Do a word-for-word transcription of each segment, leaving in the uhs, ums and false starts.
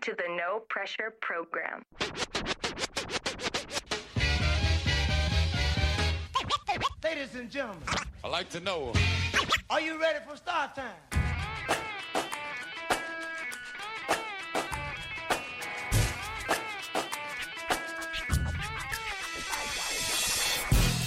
to the No Pressure Program. Ladies and gentlemen, I'd like to know, are you ready for start time?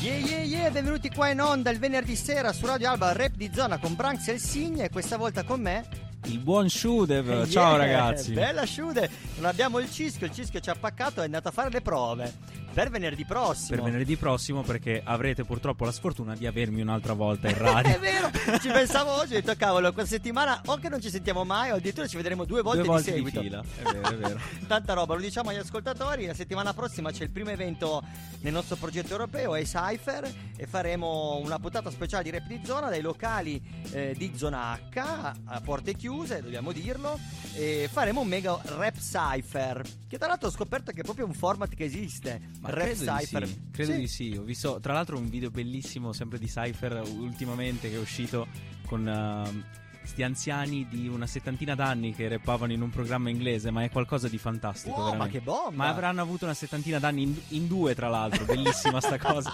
Yeah, yeah, yeah, benvenuti qua in onda il venerdì sera su Radio Alba, Rap di Zona con Branks e il Signe, e questa volta con me il buon SHUDEW. Yeah, ciao ragazzi. Bella SHUDEW, non abbiamo il Cischio, il Cischio ci ha paccato, è andato a fare le prove per venerdì prossimo. Per venerdì prossimo, perché avrete purtroppo la sfortuna di avermi un'altra volta in radio. È vero, ci pensavo oggi, ho detto cavolo, questa settimana o che non ci sentiamo mai o addirittura ci vedremo due volte, due volte di seguito. Di fila. È vero, è vero. Tanta roba, lo diciamo agli ascoltatori, la settimana prossima c'è il primo evento nel nostro progetto europeo, è Cypher, e faremo una puntata speciale di Rap di Zona dai locali eh, di Zona H a porte chiuse, dobbiamo dirlo, e faremo un mega Rap Cypher, che tra l'altro ho scoperto che è proprio un format che esiste. Ma Rap credo Cypher. Di sì, credo sì. di sì, ho visto tra l'altro un video bellissimo sempre di Cypher ultimamente che è uscito con uh, sti anziani di una settantina d'anni che rappavano in un programma inglese, ma è qualcosa di fantastico. Wow, ma che bomba! Ma avranno avuto una settantina d'anni in, in due, tra l'altro, bellissima sta cosa.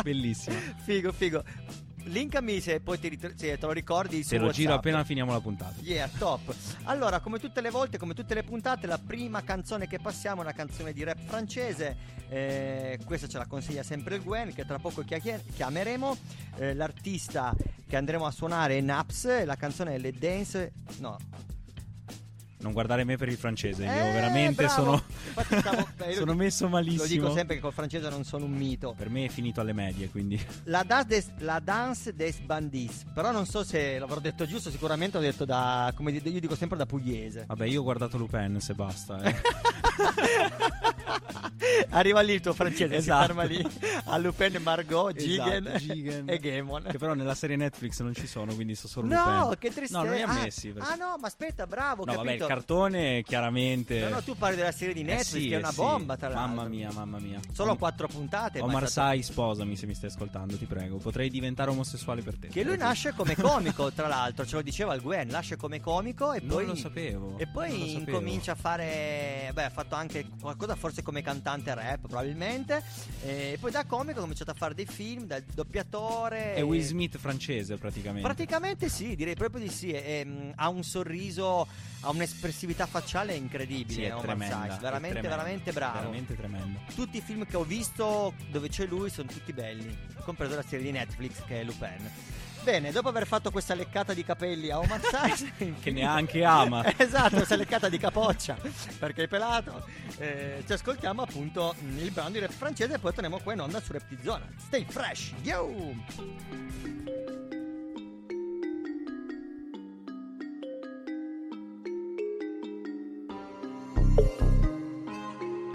Bellissima. Figo, figo. Linkami se poi ti rit- se te lo ricordi su Te lo WhatsApp. Giro appena finiamo la puntata. Yeah, top. Allora, come tutte le volte, come tutte le puntate, la prima canzone che passiamo è una canzone di rap francese, eh, questa ce la consiglia sempre il Gwen, che tra poco chiacchier- chiameremo eh, l'artista che andremo a suonare è Naps, la canzone è Le Dance... no... Non guardare me per il francese, eh, io veramente bravo. sono stavo, beh, sono messo malissimo. Lo dico sempre che col francese non sono un mito. Per me è finito alle medie, quindi. La danse des, la danse des bandits. Però non so se l'avrò detto giusto, sicuramente l'ho detto da, come io dico sempre, da pugliese. Vabbè, io ho guardato Lupin, se basta. Eh. Arriva lì il tuo francese, esatto. Si ferma lì a Lupin, Margot, Jigen, esatto, Jigen e Gaemon, che però nella serie Netflix non ci sono, quindi sono solo Lupin. No, che tristezza. No, non li ha messi. Ah, ah no, ma aspetta, bravo, no, capito. Vabbè, cartone chiaramente. No, no, tu parli della serie di Netflix, eh sì, che è una sì. bomba, tra l'altro. Mamma mia, mamma mia. Solo Om- quattro puntate. Omar Sy, sposami se mi stai ascoltando, ti prego. Potrei diventare omosessuale per te. Che lui nasce come comico, tra l'altro, ce lo diceva il Gwen, nasce come comico e non poi lo sapevo. E poi sapevo. Comincia a fare, beh, ha fatto anche qualcosa forse come cantante rap, probabilmente. E poi da comico ha cominciato a fare dei film, da doppiatore. È e... Will Smith francese, praticamente. Praticamente sì, direi proprio di sì. E, e, ha un sorriso, ha un'esperienza, espressività facciale incredibile, sì, è no? tremenda, Size, veramente, è tremenda, veramente bravo, veramente tremendo. Tutti i film che ho visto dove c'è lui sono tutti belli, compreso la serie di Netflix che è Lupin. Bene, dopo aver fatto questa leccata di capelli a Omar Sy, che neanche ama, esatto, questa leccata di capoccia perché è pelato, eh, ci ascoltiamo appunto il brano di rap francese e poi torniamo qua in onda su Rap di Zona. Stay fresh, yo!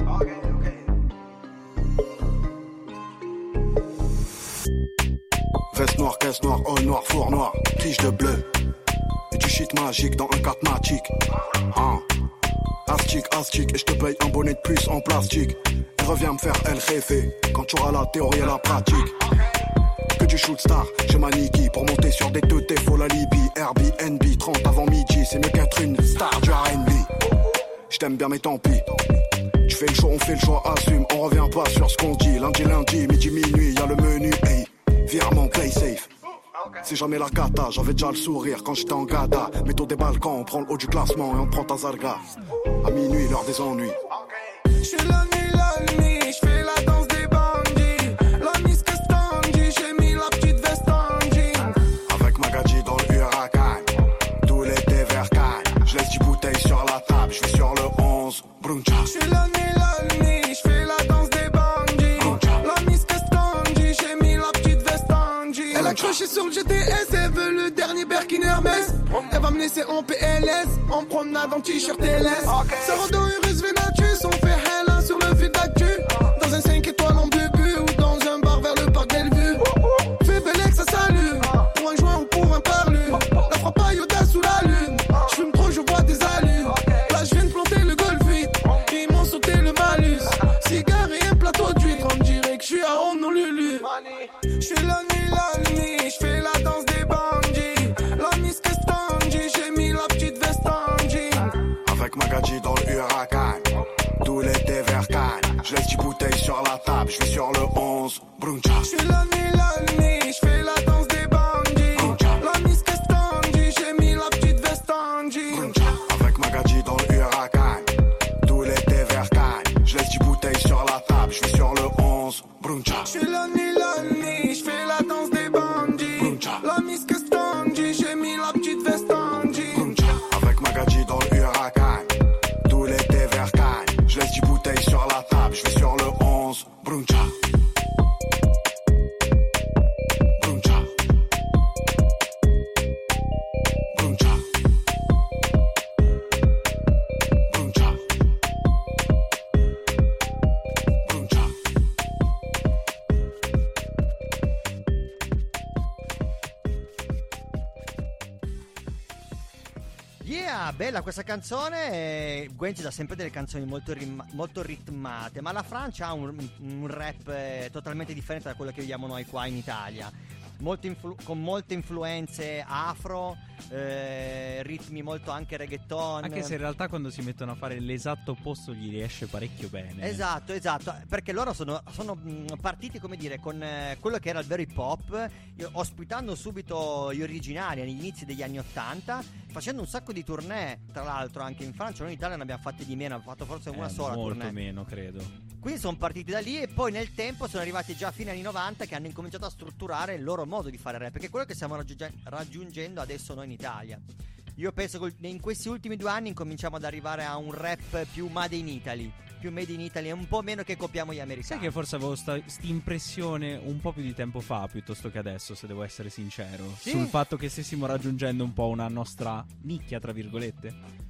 Okay, okay. Veste noire, caisse noire, all noir, four noir, tige de bleu. Et du shit magique dans un cartmatique. Hein? Astic, astic, et je te paye un bonnet de plus en plastique. Et reviens me faire el jefe quand tu auras la théorie et la pratique. Que du shoot star, j'ai ma Niki. Pour monter sur des teutés, faut la Libye. Airbnb, trente avant midi, c'est mieux qu'être une star du R and B. J't'aime bien mais tant pis. Tu fais le show, on fait le choix, assume. On revient pas sur ce qu'on dit. Lundi, lundi, midi, minuit, y'a le menu. Hey, virement, play safe. C'est jamais la cata, j'avais déjà le sourire quand j'étais en gada. Mets-toi des balcons, on prend le haut du classement et on prend ta zarga. À minuit, l'heure des ennuis. J'suis la nuit, la nuit. J'fais la danse des bandits. La mise que Stanji, j'ai mis la petite veste en jean. Avec ma gadji dans le huracan. Tout l'été vers Cannes. J'laisse dix bouteilles sur la table, j'vais sur le onze. Bruncha. J'suis la nuit. Crochet sur le G T S, elle veut le dernier Birkin Hermès. Elle va me laisser en P L S, en promenade en t-shirt L S. Sarando et Rusvenatus, on fait Hella sur le vide d'actu. Dans un cinq étoiles en bubu ou dans un bar vers le parc Bellevue. Fais Bellex, ça salue, pour un joint ou pour un parlu. La frappe à Yoda sous la lune, j'fume trop, je vois des allus. Là je viens de planter le golf vite, et ils m'ont sauté le malus. Cigare et un plateau d'huître, on dirait que j'suis à Honolulu. J'suis la nuit, la nuit. J'fais la danse des bandits. La mise que Stanji, j'ai mis la petite veste en jean. Avec avec ma gadji dans le huracan. Tout l'été vers Cannes. Je laisse dix bouteilles sur la table, je vais sur le onze. Bruncha. Je suis l'ami, l'ami, je fais la danse des bandits. L'ami, ce que c'est tangy, j'ai mis la petite veste tangy. Avec ma gadji dans le huracan. Tout l'été vers Cannes. Je laisse dix bouteilles sur la table, je vais sur le onze. Bruncha. Je suis l'ami, l'ami, je fais la danse des bandits. Bruncha. L'ami, ce que c'est tangy, j'ai mis la petite veste tangy. Avec ma gadji dans le huracan. Tout l'été vers Cannes. Je laisse dix bouteilles sur la table, je vais sur le onze, Bruncha. Bruncha. Bruncha. Bruncha. Bruncha. Yeah, bella questa canzone. Gwen ci dà sempre delle canzoni molto, rim- molto ritmate, ma la Francia ha un, un rap eh, totalmente differente da quello che vediamo noi qua in Italia, molto influ- con molte influenze afro, eh, ritmi molto anche reggaeton, anche se in realtà quando si mettono a fare l'esatto opposto gli riesce parecchio bene. Esatto, esatto, perché loro sono, sono partiti, come dire, con eh, quello che era il vero hip hop, ospitando subito gli originali agli inizi degli anni ottanta, facendo un sacco di tournée, tra l'altro anche in Francia. Noi in Italia ne abbiamo fatte di meno, abbiamo fatto forse una eh, sola molto tournée, meno credo. Quindi sono partiti da lì e poi nel tempo sono arrivati già a fine anni novanta, che hanno incominciato a strutturare il loro modo di fare rap, perché è quello che stiamo raggiunge- raggiungendo adesso noi in Italia. Io penso che in questi ultimi due anni incominciamo ad arrivare a un rap più made in Italy, più made in Italy, un po' meno che copiamo gli americani. Sai che forse avevo sta impressione un po' più di tempo fa piuttosto che adesso, se devo essere sincero, sì? Sul fatto che stessimo raggiungendo un po' una nostra nicchia, tra virgolette.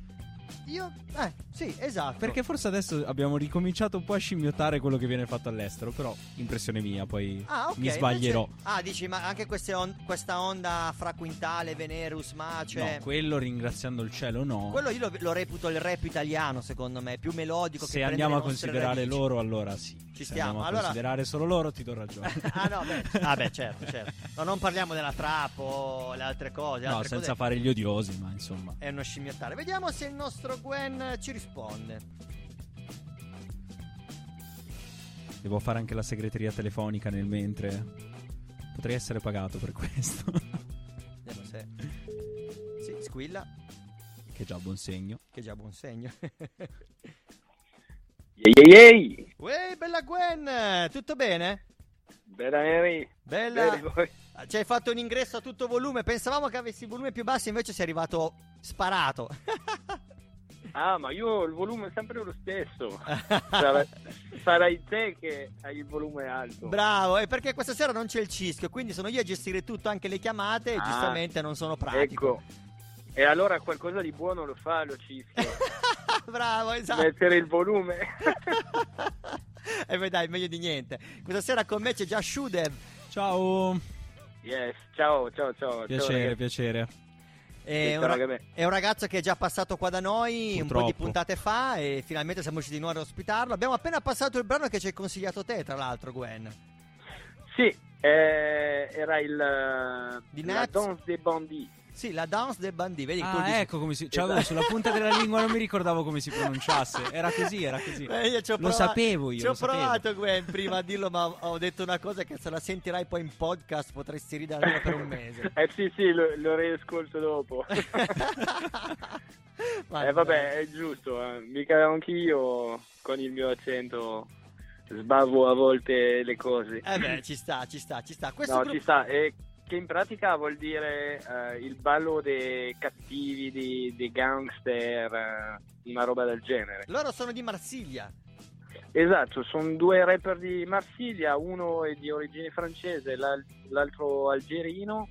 Io, eh, sì, esatto. Perché forse adesso abbiamo ricominciato un po' a scimmiottare quello che viene fatto all'estero, però impressione mia, poi ah, okay, mi sbaglierò. Invece, ah, dici, ma anche queste on- questa onda fra Quintale, Venerus, Mace. No, quello ringraziando il cielo, no. Quello io lo, lo reputo il rap italiano, secondo me, più melodico. Se che andiamo a considerare radici. Loro, allora sì. Ci stiamo. Se andiamo a allora... considerare solo loro, ti do ragione. ah, no, beh, ah, beh, certo, certo. No, non parliamo della trap o le altre cose. Le no, altre senza cose... fare gli odiosi, ma insomma. È uno scimmiottare. Vediamo se il nostro Gwen ci risponde. Devo fare anche la segreteria telefonica nel mentre. Potrei essere pagato per questo. Vediamo se sì, squilla. Che già buon segno. Che già buon segno. Yey yey. Uè, bella Gwen, tutto bene? Bella Mary. Bella. Ci hai fatto un ingresso a tutto volume. Pensavamo che avessi volume più basso, invece sei arrivato sparato. Ah, ma io il volume è sempre lo stesso. Sarai, sarai te che hai il volume alto. Bravo, e perché questa sera non c'è il Cischio, quindi sono io a gestire tutto, anche le chiamate, e ah, giustamente non sono pratico. Ecco. E allora qualcosa di buono lo fa lo Cischio. Bravo, esatto. Mettere il volume. E beh dai, meglio di niente. Questa sera con me c'è già SHUDEW. Ciao. Yes, ciao, ciao, ciao. Piacere, ciao, piacere. È un, ra- è un ragazzo che è già passato qua da noi purtroppo un po' di puntate fa, e finalmente siamo riusciti di nuovo ad ospitarlo. Abbiamo appena passato il brano che ci hai consigliato te, tra l'altro, Gwen. Sì, eh, era il di La Danse des Bandits. Sì, La Danse des Bandits. Vedi, ah, ecco come si... Cioè, esatto. Sulla punta della lingua non mi ricordavo come si pronunciasse. Era così, era così. Beh, io lo provato, sapevo io. Ci ho provato, sapevo. Gwen, prima a dirlo, ma ho detto una cosa che se la sentirai poi in podcast potresti ridere per un mese. Eh sì, sì, lo, lo riascolto dopo. Eh vabbè, è giusto. Eh. Mica anch'io, con il mio accento, sbavo a volte le cose. Eh beh, ci sta, ci sta, ci sta. Questo no, gruppo... ci sta, e... che in pratica vuol dire uh, il ballo dei cattivi, dei, dei gangster, uh, una roba del genere. Loro sono di Marsiglia. Esatto, sono due rapper di Marsiglia, uno è di origine francese, l'al- l'altro algerino.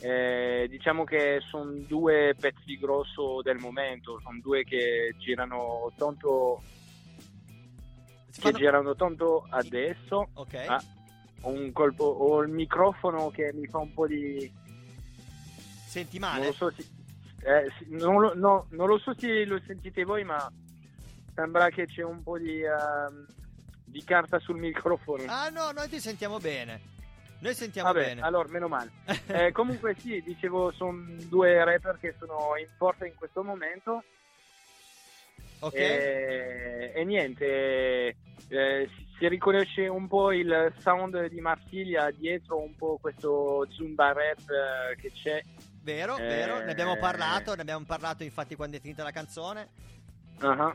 Eh, diciamo che sono due pezzi grosso del momento, sono due che girano tanto, fanno... che girano tanto adesso. Ok. Ah, un colpo, ho il microfono che mi fa un po' di... Senti male? Non lo so se, eh, non lo, no, non lo so se lo sentite voi, ma sembra che c'è un po' di, uh, di carta sul microfono. Ah no, noi ti sentiamo bene. Noi sentiamo Vabbè, bene. Allora, meno male. eh, comunque sì, dicevo, sono due rapper che sono in forza in questo momento. Okay. E, e niente, eh, si riconosce un po' il sound di Marsiglia dietro un po' questo zumba rap eh, che c'è. Vero, eh, vero, ne abbiamo parlato, ne abbiamo parlato infatti quando è finita la canzone. Uh-huh.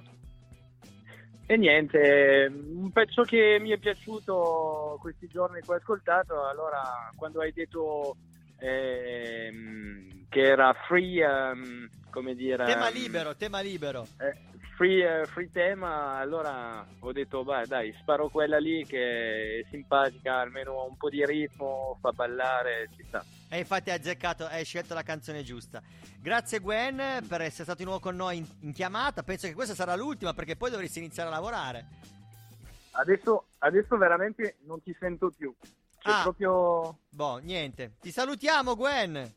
E niente, un pezzo che mi è piaciuto questi giorni che ho ascoltato, allora quando hai detto ehm, che era free, ehm, come dire... Tema libero, ehm, tema libero. Eh, free, eh, free tema, allora ho detto, beh dai, sparo quella lì che è simpatica, almeno un po' di ritmo, fa ballare, ci sta. E infatti hai azzeccato, hai scelto la canzone giusta. Grazie Gwen per essere stato di nuovo con noi in, in chiamata. Penso che questa sarà l'ultima, perché poi dovresti iniziare a lavorare. Adesso, adesso veramente non ti sento più. C'è ah, proprio... Boh, niente. Ti salutiamo Gwen.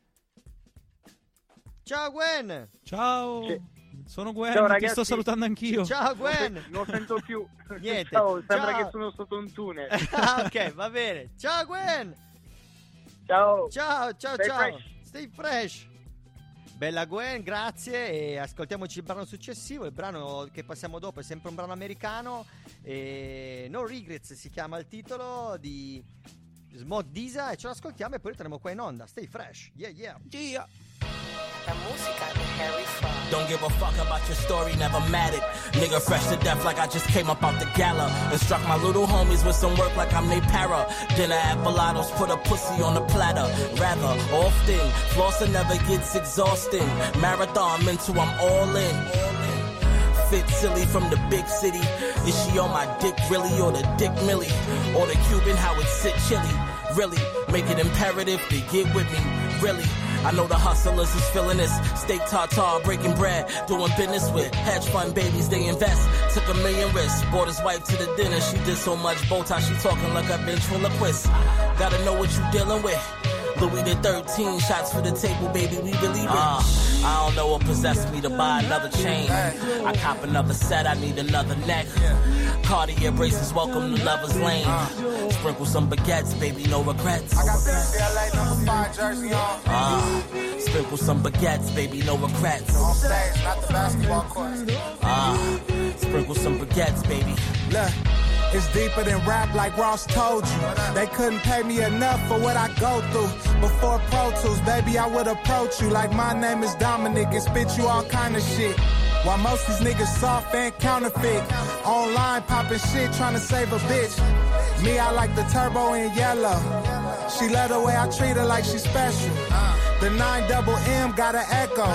Ciao Gwen. Ciao. C'è. Sono Gwen, ciao, ti sto salutando anch'io. Ciao Gwen. Non sento più. Niente. Ciao, sembra ciao. Che sono sotto un tunnel. Ah, ok, va bene. Ciao Gwen. Ciao, ciao, ciao, stay ciao. Fresh. Stay fresh. Bella Gwen, grazie. E ascoltiamoci il brano successivo. Il brano che passiamo dopo è sempre un brano americano. E No Regrets si chiama il titolo di Smot Disa. E ce lo ascoltiamo e poi torniamo qua in onda. Stay fresh. Yeah, yeah. Yeah. La musica di Harry Fry. Don't give a fuck about your story, never mattered. Nigga fresh to death like I just came up out the gala. And struck my little homies with some work like I'm they para. Then I had Velados put a pussy on a platter. Rather often, flossing never gets exhausting. Marathon mental, I'm all in. Fit silly from the big city. Is she on my dick really or the dick millie? Or the Cuban, how it sit chilly? Really, make it imperative to get with me. Really. I know the hustlers is feeling this. Steak tartare, breaking bread, doing business with hedge fund babies, they invest. Took a million risks, bought his wife to the dinner. She did so much Botox, she talking like a ventriloquist. Gotta know what you dealing with. Louis the thirteenth, shots for the table, baby, we believe it. Uh, I don't know what possessed me to buy another chain. I cop another set, I need another neck. Cartier braces, welcome to Lover's Lane. Uh, sprinkle some baguettes, baby, no regrets. I got that L A number five jersey on. Uh, sprinkle some baguettes, baby, no regrets. On stage, not the basketball court. Uh, sprinkle some baguettes, baby. Look. It's deeper than rap, like Ross told you. They couldn't pay me enough for what I go through. Before Pro Tools, baby, I would approach you like my name is Dominic and spit you all kind of shit. While most these niggas soft and counterfeit. Online popping shit, trying to save a bitch. Me, I like the turbo in yellow. She love the way I treat her like she special. The nine double M got an echo.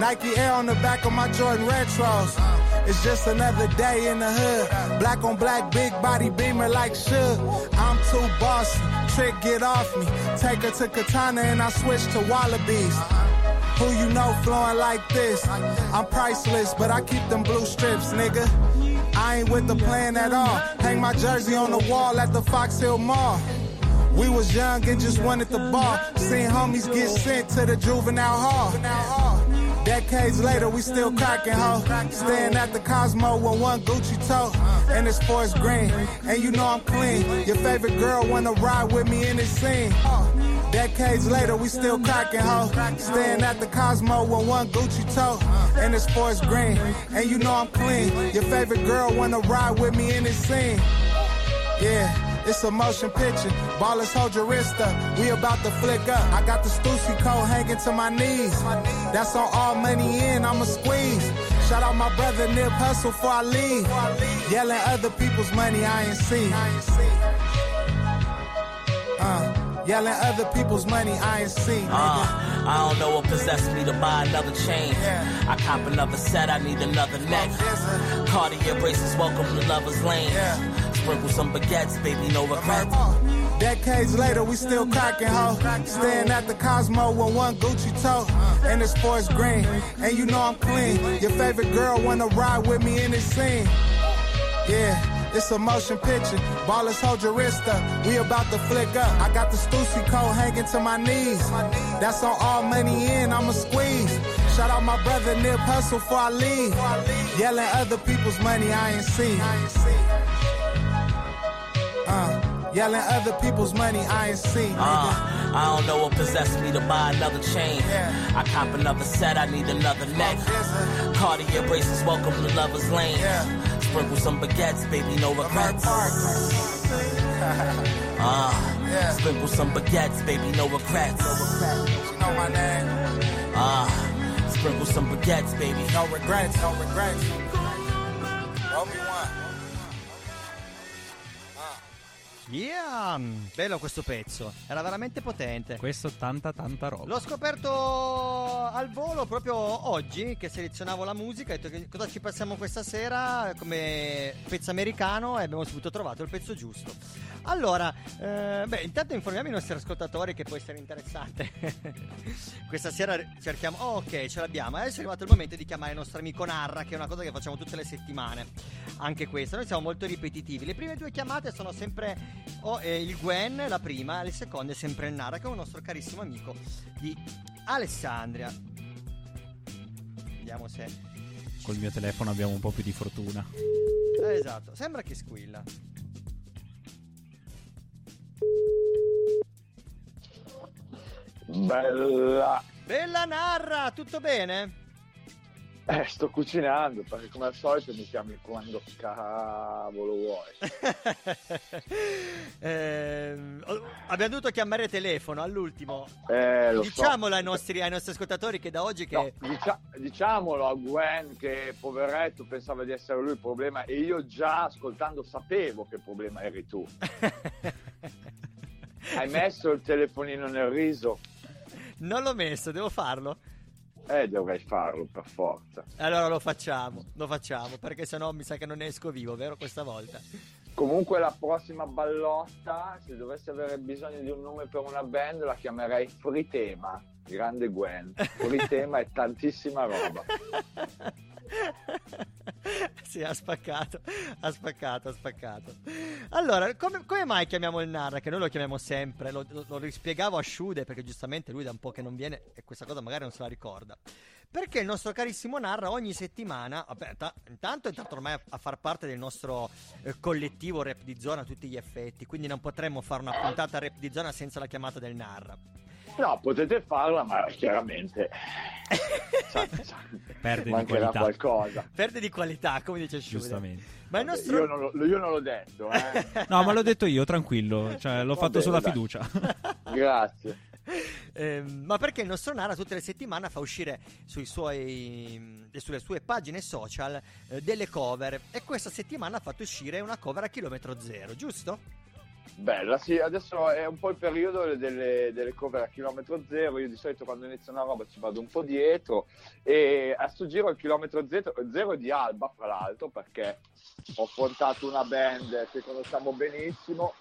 Nike Air on the back of my Jordan Retros. It's just another day in the hood. Black on black, big body beamer like SHUDEW. I'm too bossy, trick get off me. Take her to Katana and I switch to Wallabies. Who you know flowing like this? I'm priceless, but I keep them blue strips, nigga. I ain't with the plan at all. Hang my jersey on the wall at the Fox Hill Mall. We was young and just wanted the bar. Seen homies get sent to the juvenile hall. Decades later, we still cracking, ho. Staying at the Cosmo with one Gucci toe. And it's forest green. And you know I'm clean. Your favorite girl wanna ride with me in this scene. Decades later, we still cracking, ho. Staying at the Cosmo with one Gucci toe. And it's forest green. And you know I'm clean. Your favorite girl wanna ride with me in this scene. Yeah. It's a motion picture. Ballers, hold your wrist up. We about to flick up. I got the Stussy coat hanging to my knees. That's on all money in. I'ma squeeze. Shout out my brother Nip Hustle before I leave. Yelling other people's money I ain't see. Uh, yelling other people's money I ain't see. Uh, I don't know what possessed me to buy another chain. I cop another set. I need another neck. Cartier braces. Welcome to Lover's Lane. Sprinkle some baguettes, baby, no regrets. Decades later, we still cracking, ho. Staying at the Cosmo with one Gucci toe. And it's forest green. And you know I'm clean. Your favorite girl wanna ride with me in this scene. Yeah. It's a motion picture. Ballers, hold your wrist up. We about to flick up. I got the Stussy coat hanging to my knees. That's on all money in. I'ma squeeze. Shout out my brother Nip Hustle before I leave. Yelling other people's money I ain't see. Uh, Yelling other people's money, I ain't seen, nigga. Uh, I don't know what possessed me to buy another chain. Yeah. I cop another set, I need another neck. Oh, Cartier braces, welcome to Lover's Lane. Yeah. Sprinkle some baguettes, baby, no regrets. uh, yeah. Sprinkle some baguettes, baby, no regrets. No regrets. You know my name. Uh, sprinkle some baguettes, baby. No regrets, no regrets. Obi-Wan. Yeah, bello questo pezzo, era veramente potente. Questo tanta tanta roba. L'ho scoperto al volo proprio oggi che selezionavo la musica, ho detto che cosa ci passiamo questa sera come pezzo americano e abbiamo subito trovato il pezzo giusto. Allora, eh, beh, intanto informiamo i nostri ascoltatori che può essere interessante. Questa sera cerchiamo, oh, ok, ce l'abbiamo. Adesso è arrivato il momento di chiamare il nostro amico Narra, che è una cosa che facciamo tutte le settimane. Anche questa, noi siamo molto ripetitivi. Le prime due chiamate sono sempre o eh, il Gwen, la prima, le seconde sempre il Narra, che è un nostro carissimo amico di Alessandria. Vediamo se col mio telefono abbiamo un po' più di fortuna. Eh, esatto, sembra che squilla. Bella Bella Narra, tutto bene? Eh, sto cucinando, perché come al solito mi chiami quando cavolo vuoi. eh, abbiamo dovuto chiamare telefono all'ultimo. Eh, lo diciamolo so. ai, nostri, ai nostri ascoltatori che da oggi che... No, dicia- diciamolo a Gwen che poveretto pensava di essere lui il problema e io già ascoltando sapevo che il problema eri tu. Hai messo il telefonino nel riso? Non l'ho messo, devo farlo? Eh, dovrei farlo per forza. Allora lo facciamo, lo facciamo, perché sennò mi sa che non ne esco vivo, vero, questa volta? Comunque la prossima ballotta, se dovessi avere bisogno di un nome per una band, la chiamerei Fritema, grande Gwen. Fritema è tantissima roba. Sì, ha spaccato, ha spaccato, ha spaccato. Allora, come, come mai chiamiamo il Narra? Che noi lo chiamiamo sempre, lo, lo, lo rispiegavo a Shude, perché giustamente lui da un po' che non viene e questa cosa magari non se la ricorda. Perché il nostro carissimo Narra ogni settimana, vabbè, t- intanto è entrato ormai a, a far parte del nostro eh, collettivo Rap di Zona a tutti gli effetti, quindi non potremmo fare una puntata Rap di Zona senza la chiamata del Narra. No, potete farla, ma chiaramente cioè, cioè, perde di qualità qualcosa. Perde di qualità, come dice Shude. Giustamente. Ma il nostro... io, non lo, io non l'ho detto, eh. No, ma l'ho detto io, tranquillo, cioè, l'ho Va fatto bene, sulla dai. fiducia. Grazie. Eh, ma perché il nostro Nara tutte le settimane fa uscire sui suoi, sulle sue pagine social eh, delle cover, e questa settimana ha fatto uscire una cover a chilometro zero, giusto? Bella, sì, adesso è un po' il periodo delle, delle cover a chilometro zero. Io di solito quando inizio una roba ci vado un po' dietro, e a sto giro il chilometro zero, zero di Alba, fra l'altro, perché ho portato una band che conosciamo benissimo,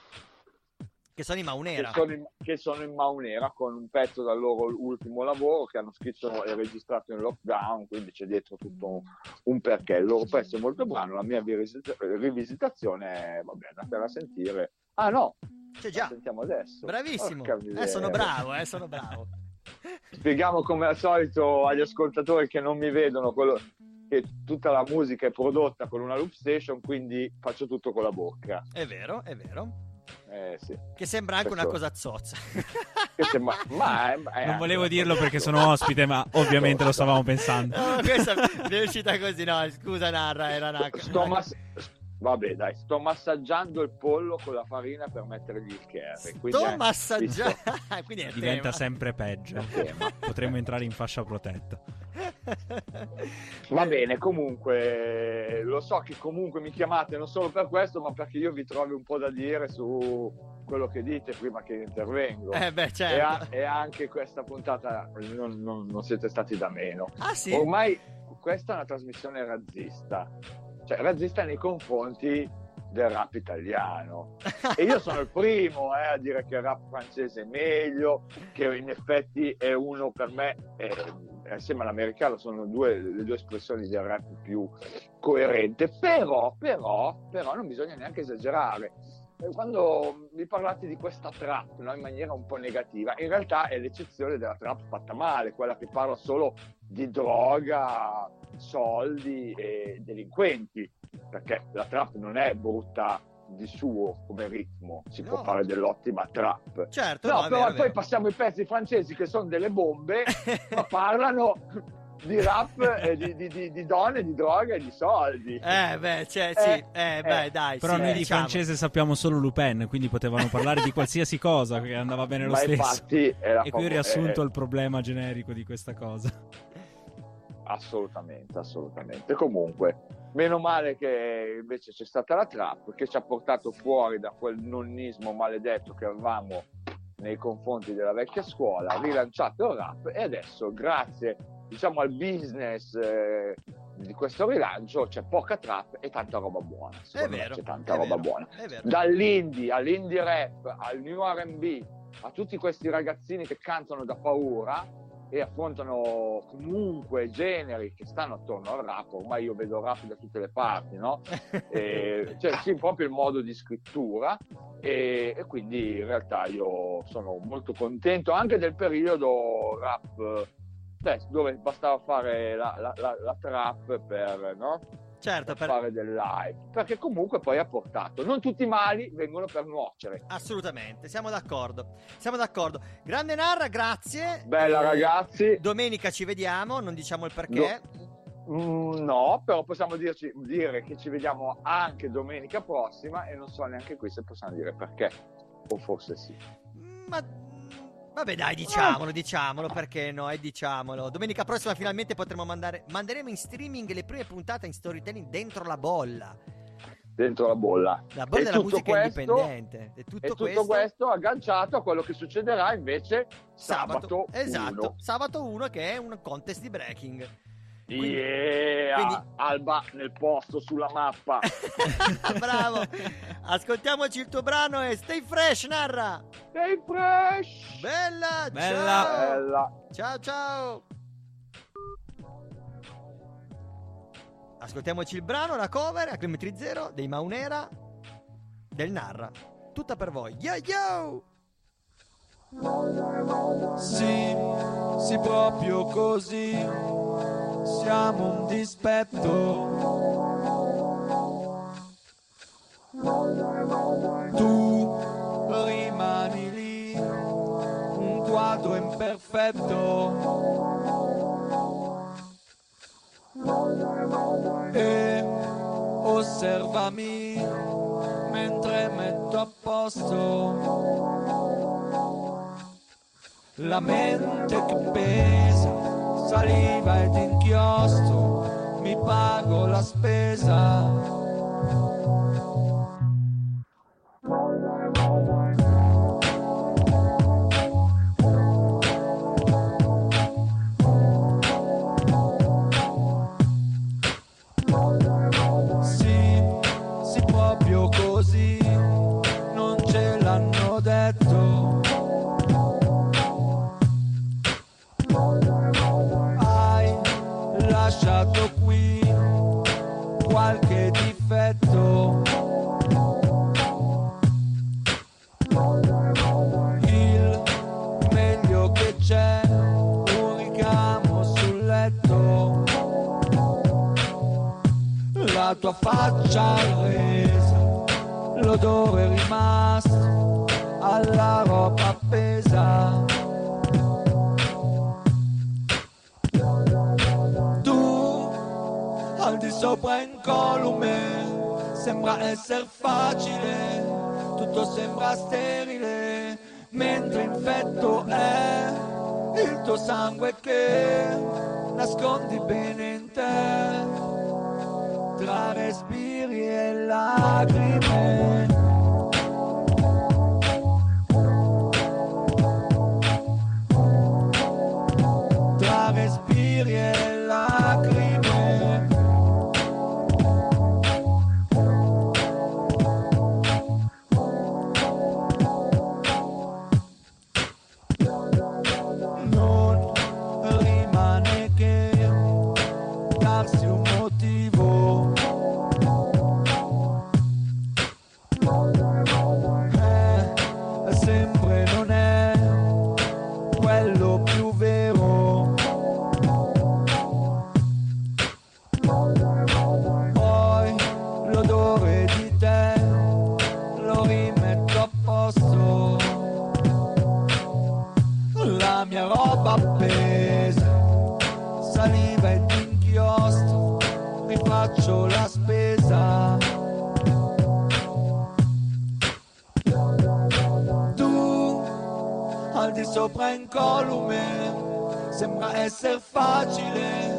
che sono in Maunera, che sono in, che sono in Maunera, con un pezzo dal loro ultimo lavoro che hanno scritto e registrato in lockdown, quindi c'è dietro tutto un, un perché. Il loro pezzo è molto buono, la mia rivisita- rivisitazione, vabbè, andatela a sentire. Ah no, c'è già. La sentiamo adesso. Bravissimo. Eh, sono bravo, eh, sono bravo. Spieghiamo come al solito agli ascoltatori che non mi vedono quello che tutta la musica è prodotta con una loop station, quindi faccio tutto con la bocca. È vero, è vero. Eh, sì. Che sembra anche questo... una cosa zozza. Sembra... ma, ma è non volevo dirlo perché sono ospite, ma ovviamente lo stavamo pensando. No, questa mi è uscita così, no, scusa Narra, era una... Sto una... Mas... Vabbè, dai, sto massaggiando il pollo con la farina per mettergli il curry. Sto quindi, massaggiando, eh, quindi è diventa tema. Sempre peggio. Potremmo entrare in fascia protetta. Va bene, comunque lo so che comunque mi chiamate non solo per questo, ma perché io vi trovo un po' da dire su quello che dite prima che intervengo. Eh beh, certo. E, a- e anche questa puntata non, non, non siete stati da meno. Ah, sì? Ormai questa è una trasmissione razzista. Cioè, razzista nei confronti del rap italiano, e io sono il primo eh, a dire che il rap francese è meglio, che in effetti è uno per me è, assieme all'americano sono due, le due espressioni del rap più coerente, però, però, però non bisogna neanche esagerare. Quando vi parlate di questa trap, no, in maniera un po' negativa, in realtà è l'eccezione della trap fatta male, quella che parla solo di droga, soldi e delinquenti, perché la trap non è brutta di suo come ritmo, si no. può fare dell'ottima trap, certo, no, no però vero, poi vero. Passiamo ai pezzi francesi che sono delle bombe ma parlano di rap, eh, di, di, di, di donne, di droga e di soldi. Eh beh, cioè, sì, eh, eh, beh, dai. Però sì, noi eh, di diciamo. francese sappiamo solo Lupin, quindi potevano parlare di qualsiasi cosa che andava bene lo Ma stesso. Infatti era e qui ho riassunto eh, il problema generico di questa cosa. Assolutamente, assolutamente. Comunque, meno male che invece c'è stata la trap che ci ha portato fuori da quel nonnismo maledetto che avevamo nei confronti della vecchia scuola, rilanciato il rap e adesso grazie diciamo al business eh, di questo rilancio c'è poca trap e tanta roba buona. È vero, c'è tanta roba vero, buona. Dall'indie all'indie rap, al new R and B, a tutti questi ragazzini che cantano da paura e affrontano comunque generi che stanno attorno al rap. Ormai io vedo rap da tutte le parti, no? E, cioè sì, proprio il modo di scrittura e, e quindi in realtà io sono molto contento anche del periodo rap dove bastava fare la, la, la, la trap per, no? Certo, per, per fare del live, perché comunque poi ha portato, non tutti i mali vengono per nuocere. Assolutamente, siamo d'accordo, siamo d'accordo. Grande Narra, grazie. Bella eh, ragazzi. Domenica ci vediamo, non diciamo il perché. Do- mm, no, però possiamo dirci, dire che ci vediamo anche domenica prossima e non so neanche qui se possiamo dire perché, o forse sì. Ma... Vabbè dai, diciamolo, diciamolo, perché no, e diciamolo. Domenica prossima finalmente potremo mandare, manderemo in streaming le prime puntate in storytelling dentro la bolla. Dentro la bolla. La bolla della musica questo, indipendente. E tutto, e tutto questo... questo agganciato a quello che succederà invece sabato, sabato esatto, uno. Sabato uno che è un contest di breaking. Quindi, yeah, quindi... Alba nel posto sulla mappa. Bravo. Ascoltiamoci il tuo brano e stay fresh, Narra. Stay fresh. Bella, bella, ciao. Bella. Ciao, ciao. Ascoltiamoci il brano, la cover a chilometri zero dei Maunera del Narra. Tutta per voi. Yo yo. Sì, sì proprio così. Siamo un dispetto. Tu rimani lì, un quadro imperfetto. E osservami mentre metto a posto la mente che pesa. Saliva ed inchiostro, mi pago la spesa. Sì, sì proprio così, non ce l'hanno detto. Lasciato qui qualche difetto, il meglio che c'è un ricamo sul letto, la tua faccia resa, l'odore rimasto alla roba appesa. Al di sopra incolume, sembra essere facile, tutto sembra sterile, mentre infetto è il tuo sangue che nascondi bene in te, tra respiri e lacrime. Tra respiri e lacrime. pesa. Tu, al di sopra incolume, sembra essere facile,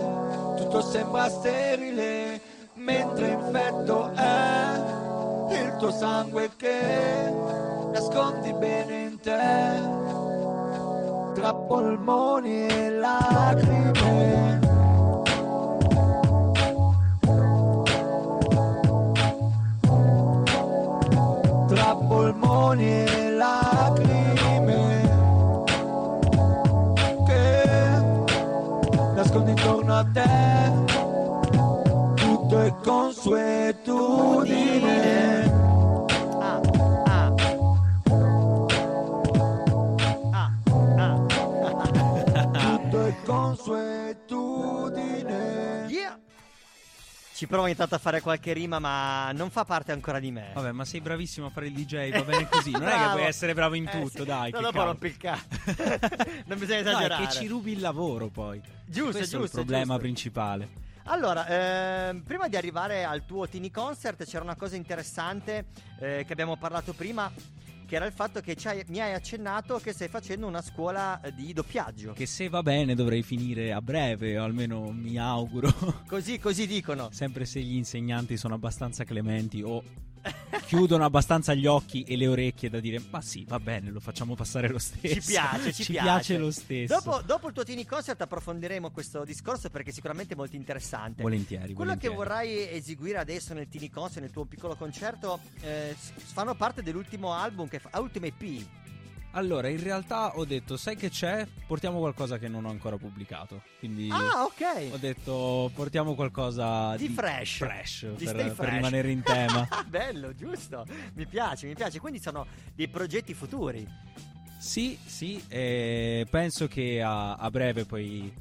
tutto sembra sterile, mentre infetto è il tuo sangue che nascondi bene in te. Tra polmoni e lacrime, tra polmoni e lacrime, che nascondi intorno a te tutto è consuetudine. Consuetudine. Yeah. Ci provo ogni tanto a fare qualche rima, ma non fa parte ancora di me. Vabbè, ma sei bravissimo a fare il D J, va bene così. Non è che puoi essere bravo in tutto, eh, sì. Dai. No, dopo rompi il cazzo. Non bisogna esagerare. No, che ci rubi il lavoro poi. Giusto, questo giusto. È il problema giusto. principale. Allora, eh, prima di arrivare al tuo Tini Concert c'era una cosa interessante eh, che abbiamo parlato prima, che era il fatto che c'hai, mi hai accennato che stai facendo una scuola di doppiaggio. Che se va bene dovrei finire a breve, o almeno mi auguro. Così, così dicono. Sempre se gli insegnanti sono abbastanza clementi o chiudono abbastanza gli occhi e le orecchie da dire ma sì, va bene, lo facciamo passare lo stesso. Ci piace, ci, ci piace. piace lo stesso. Dopo, dopo il tuo Tini Concert approfondiremo questo discorso perché è sicuramente molto interessante. Volentieri. Quello volentieri. che vorrai eseguire adesso nel Tini Concert, nel tuo piccolo concerto, eh, fanno parte dell'ultimo album che ultima E P. Allora, in realtà ho detto, sai che c'è? Portiamo qualcosa che non ho ancora pubblicato. Quindi ah, ok. Ho detto, portiamo qualcosa di, di fresh, fresh, di per, fresh, per rimanere in tema. Bello, giusto. Mi piace, mi piace. Quindi sono dei progetti futuri. Sì, sì. Eh, penso che a, a breve poi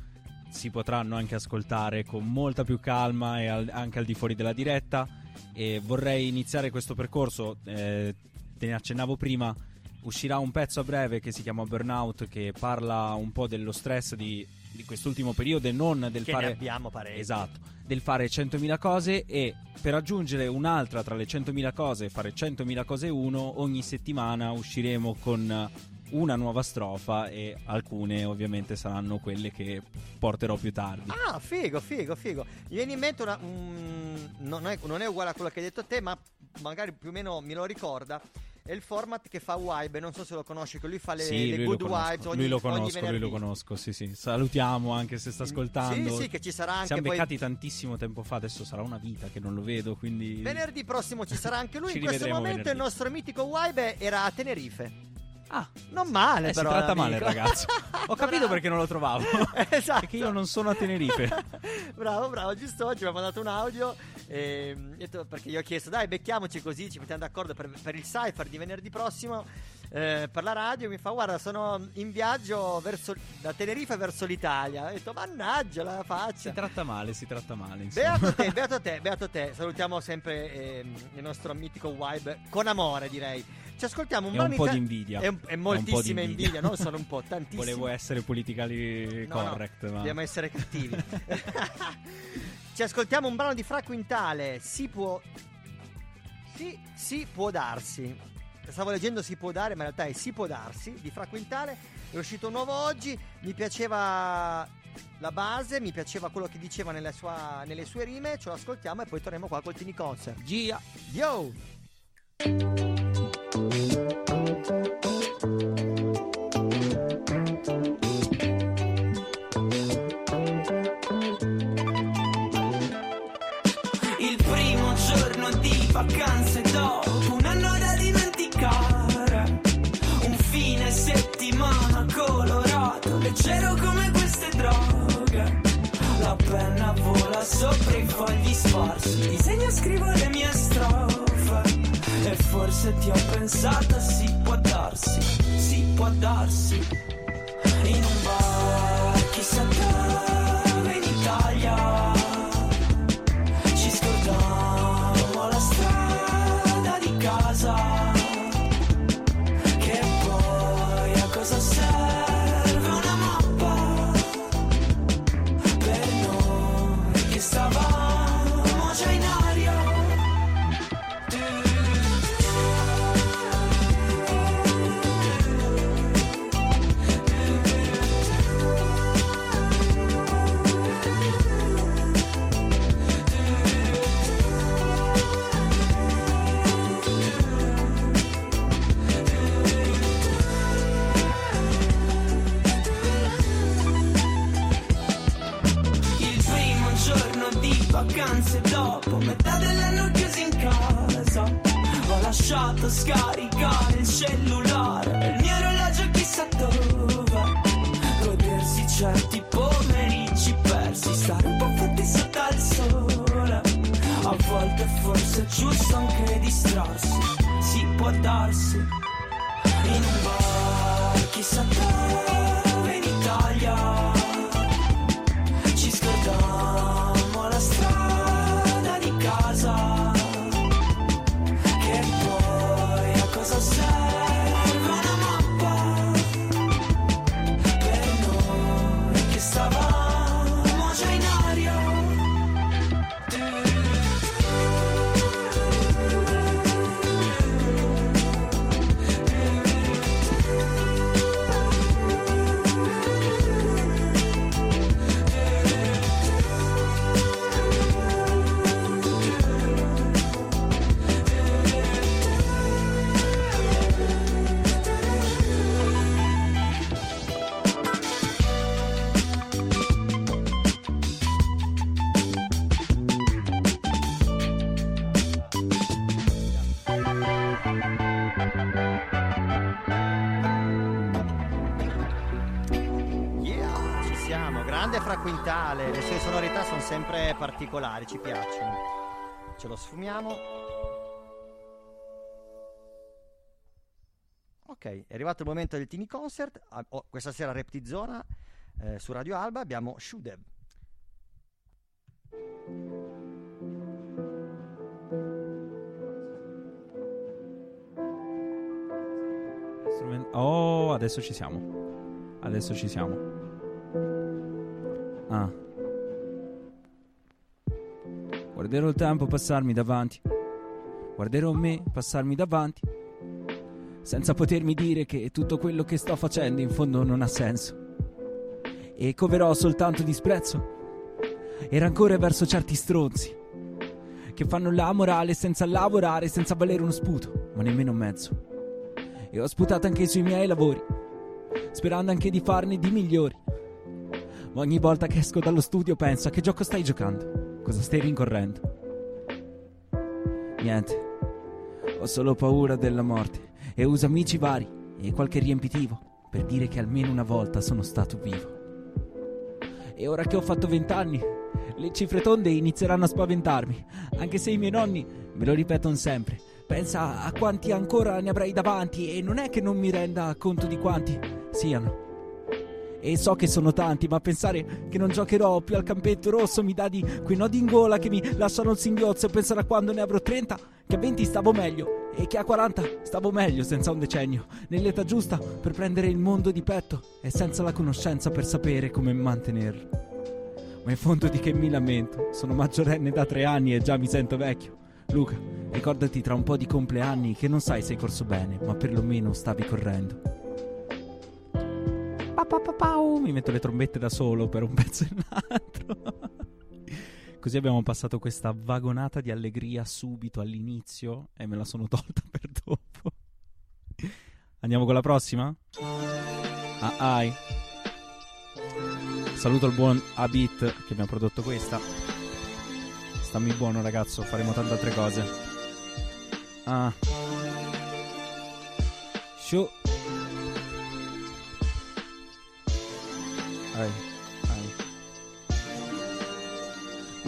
si potranno anche ascoltare con molta più calma e al, anche al di fuori della diretta. E vorrei iniziare questo percorso. Eh, te ne accennavo prima, uscirà un pezzo a breve che si chiama Burnout, che parla un po' dello stress di, di quest'ultimo periodo e non del che fare, ne abbiamo parecchio. Esatto, del fare centomila cose, e per aggiungere un'altra tra le centomila cose, fare centomila cose uno, ogni settimana usciremo con una nuova strofa e alcune ovviamente saranno quelle che porterò più tardi. Ah, figo, figo, figo. Mi viene in mente una... Um, non, è, non è uguale a quello che hai detto te, ma magari più o meno me lo ricorda. È il format che fa Wybe, non so se lo conosci, che lui fa le, sì, le lui good vibes ogni, lui lo conosco, lui lo conosco, sì sì. Salutiamo anche se sta ascoltando. Sì, sì, che ci sarà anche. Siamo poi... beccati tantissimo tempo fa, adesso sarà una vita che non lo vedo, quindi venerdì prossimo ci sarà anche lui. In questo momento venerdì. Il nostro mitico Wybe era a Tenerife. Ah, non male eh, però. Si tratta male il ragazzo. Ho capito perché non lo trovavo. Esatto. Perché io non sono a Tenerife. Bravo, bravo. Giusto oggi mi ha mandato un audio e, perché gli ho chiesto dai becchiamoci così ci mettiamo d'accordo per, per il cypher di venerdì prossimo eh, per la radio. Mi fa guarda sono in viaggio verso, da Tenerife verso l'Italia. Ho detto mannaggia la faccia. Si tratta male, si tratta male insomma. Beato te, beato te, beato te. Salutiamo sempre eh, il nostro mitico Wybe con amore direi. Ci ascoltiamo un, è un po' di invidia. È, è moltissima è invidia. invidia, non sono un po', tantissima. Volevo essere politically no, correct. No, ma... dobbiamo essere cattivi. Ci ascoltiamo un brano di Fra Quintale. Si può. Si, si può darsi. Stavo leggendo si può dare, ma in realtà è si può darsi di Fra Quintale. È uscito un nuovo oggi. Mi piaceva la base, mi piaceva quello che diceva nella sua, nelle sue rime. Ce lo ascoltiamo e poi torniamo qua col Tini Concert. Gia. Yo! Vacanze dopo un anno da dimenticare, un fine settimana colorato, leggero come queste droghe. La penna vola sopra i fogli sparsi, disegno, scrivo le mie strofe. E forse ti ho pensato, si può darsi, si può darsi. In un bar, chissà dove in Italia, ci scordiamo che poi a cosa serve una mappa per noi che stavamo già in aria. lasciato scaricare il cellulare, il mio orologio chissà dove, godersi certi pomeriggi persi, stare un po' fatti sotto al sole, a volte forse è giusto anche distrarsi, si può darsi, in un bar chissà dove in Italia, ci scordammo la strada di casa, che poi a cosa serve una mappa, per noi che stavamo già in aria. Quintale, le sue sonorità sono sempre particolari, ci piacciono. Ce lo sfumiamo. Ok, è arrivato il momento del Tini Concert. Oh, questa sera Rap di Zona, eh, su Radio Alba abbiamo SHUDEW. Oh, adesso ci siamo. Adesso ci siamo. Ah. Guarderò il tempo passarmi davanti, guarderò me passarmi davanti, senza potermi dire che tutto quello che sto facendo in fondo non ha senso, e coverò soltanto disprezzo e rancore verso certi stronzi che fanno la morale senza lavorare, senza valere uno sputo, ma nemmeno un mezzo. E ho sputato anche sui miei lavori, sperando anche di farne di migliori. Ma ogni volta che esco dallo studio penso: a che gioco stai giocando? Cosa stai rincorrendo? Niente, ho solo paura della morte e uso amici vari e qualche riempitivo per dire che almeno una volta sono stato vivo. E ora che ho fatto vent'anni, le cifre tonde inizieranno a spaventarmi, anche se i miei nonni me lo ripetono sempre: pensa a quanti ancora ne avrai davanti, e non è che non mi renda conto di quanti siano. E so che sono tanti, ma pensare che non giocherò più al campetto rosso mi dà di quei nodi in gola che mi lasciano il singhiozzo, e pensare a quando ne avrò trenta, che a venti stavo meglio e che a quaranta stavo meglio senza un decennio, nell'età giusta per prendere il mondo di petto e senza la conoscenza per sapere come mantenerlo. Ma in fondo di che mi lamento? Sono maggiorenne da tre anni e già mi sento vecchio. Luca, ricordati tra un po' di compleanni che non sai se hai corso bene, ma perlomeno stavi correndo. Mi metto le trombette da solo per un pezzo e l'altro. Così abbiamo passato questa vagonata di allegria subito all'inizio e me la sono tolta per dopo. Andiamo con la prossima? Ah, ai. Saluto il buon Abit che mi ha prodotto questa. Stammi buono ragazzo, faremo tante altre cose. Ah. Show. Ai, ai.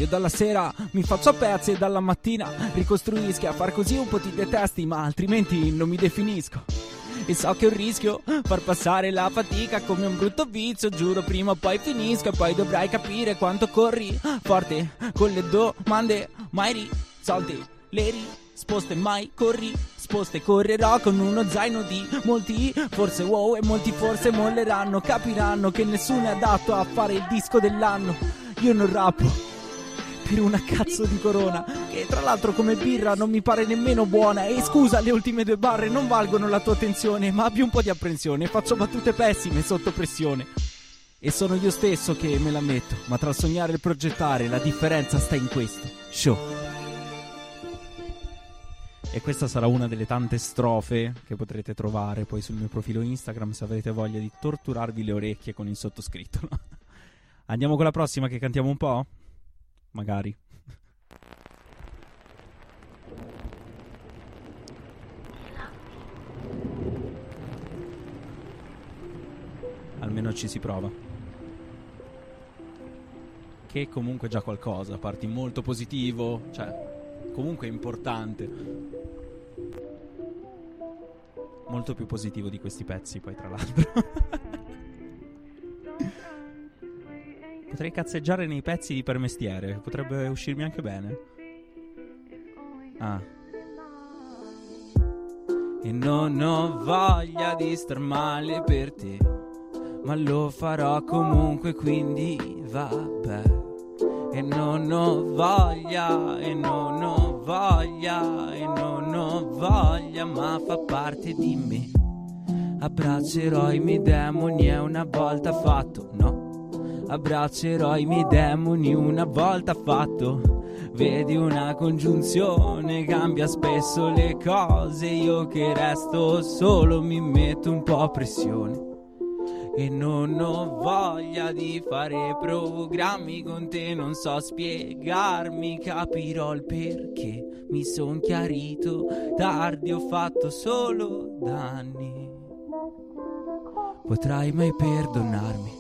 Io dalla sera mi faccio a pezzi e dalla mattina ricostruisco, a far così un po' ti detesti, ma altrimenti non mi definisco. E so che è un rischio far passare la fatica come un brutto vizio, giuro prima o poi finisco, e poi dovrai capire quanto corri forte con le domande mai risolte, le risposte mai corri. Correrò con uno zaino di molti forse wow, e molti forse molleranno, capiranno che nessuno è adatto a fare il disco dell'anno. Io non rappo per una cazzo di corona, che tra l'altro come birra non mi pare nemmeno buona. E scusa, le ultime due barre non valgono la tua attenzione, ma abbi un po' di apprensione, faccio battute pessime sotto pressione. E sono io stesso che me la metto, ma tra il sognare e il progettare la differenza sta in questo. Show. E questa sarà una delle tante strofe che potrete trovare poi sul mio profilo Instagram, se avrete voglia di torturarvi le orecchie con il sottoscritto. Andiamo con la prossima che cantiamo un po'? Magari. almeno ci si prova. Che comunque è già qualcosa, parti molto positivo, cioè comunque è importante. Molto più positivo di questi pezzi, poi tra l'altro. Potrei cazzeggiare nei pezzi di per mestiere, potrebbe uscirmi anche bene. Ah. E non ho voglia di star male per te, ma lo farò comunque, quindi vabbè. E non ho voglia, e non ho voglia, e non ho voglia, ma fa parte di me. Abbraccerò i miei demoni e una volta fatto, no. Abbraccerò i miei demoni una volta fatto. Vedi una congiunzione, cambia spesso le cose. Io che resto solo mi metto un po' pressione. E non ho voglia di fare programmi con te, non so spiegarmi, capirò il perché. Mi son chiarito tardi, ho fatto solo danni. Potrai mai perdonarmi?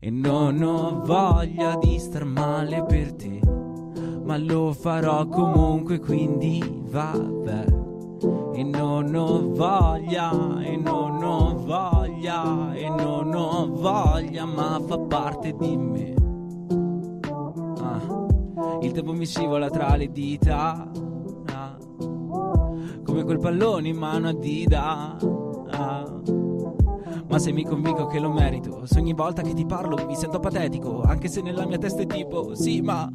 E non ho voglia di star male per te, ma lo farò comunque, quindi vabbè. E non ho voglia, e non ho voglia, e non ho voglia, ma fa parte di me. Ah. Il tempo mi scivola tra le dita, ah. Come quel pallone in mano a Dida, ah. Ma se mi convinco che lo merito, se ogni volta che ti parlo mi sento patetico, anche se nella mia testa è tipo, sì ma...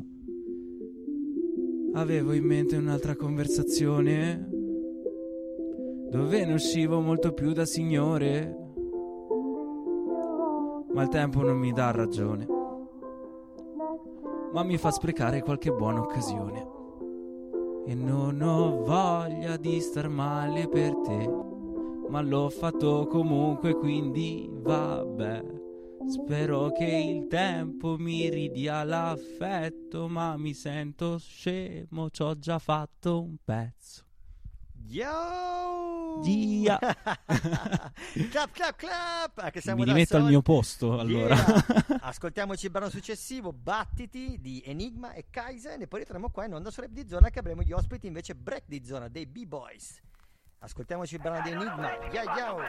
Avevo in mente un'altra conversazione dove ne uscivo molto più da signore, ma il tempo non mi dà ragione, ma mi fa sprecare qualche buona occasione. E non ho voglia di star male per te, ma l'ho fatto comunque, quindi vabbè. Spero che il tempo mi ridia l'affetto, ma mi sento scemo, ci ho già fatto un pezzo. Yo! Yeah. Clap, clap, clap! Che siamo mi rimetto al mio posto, allora. Yeah. Ascoltiamoci il brano successivo, Battiti, di Enigma e Kaizen, e poi ritorniamo qua in onda su Rap di Zona, che avremo gli ospiti invece Break di Zona, dei B-Boys. Ascoltiamoci il brano di Enigma. Yo yo.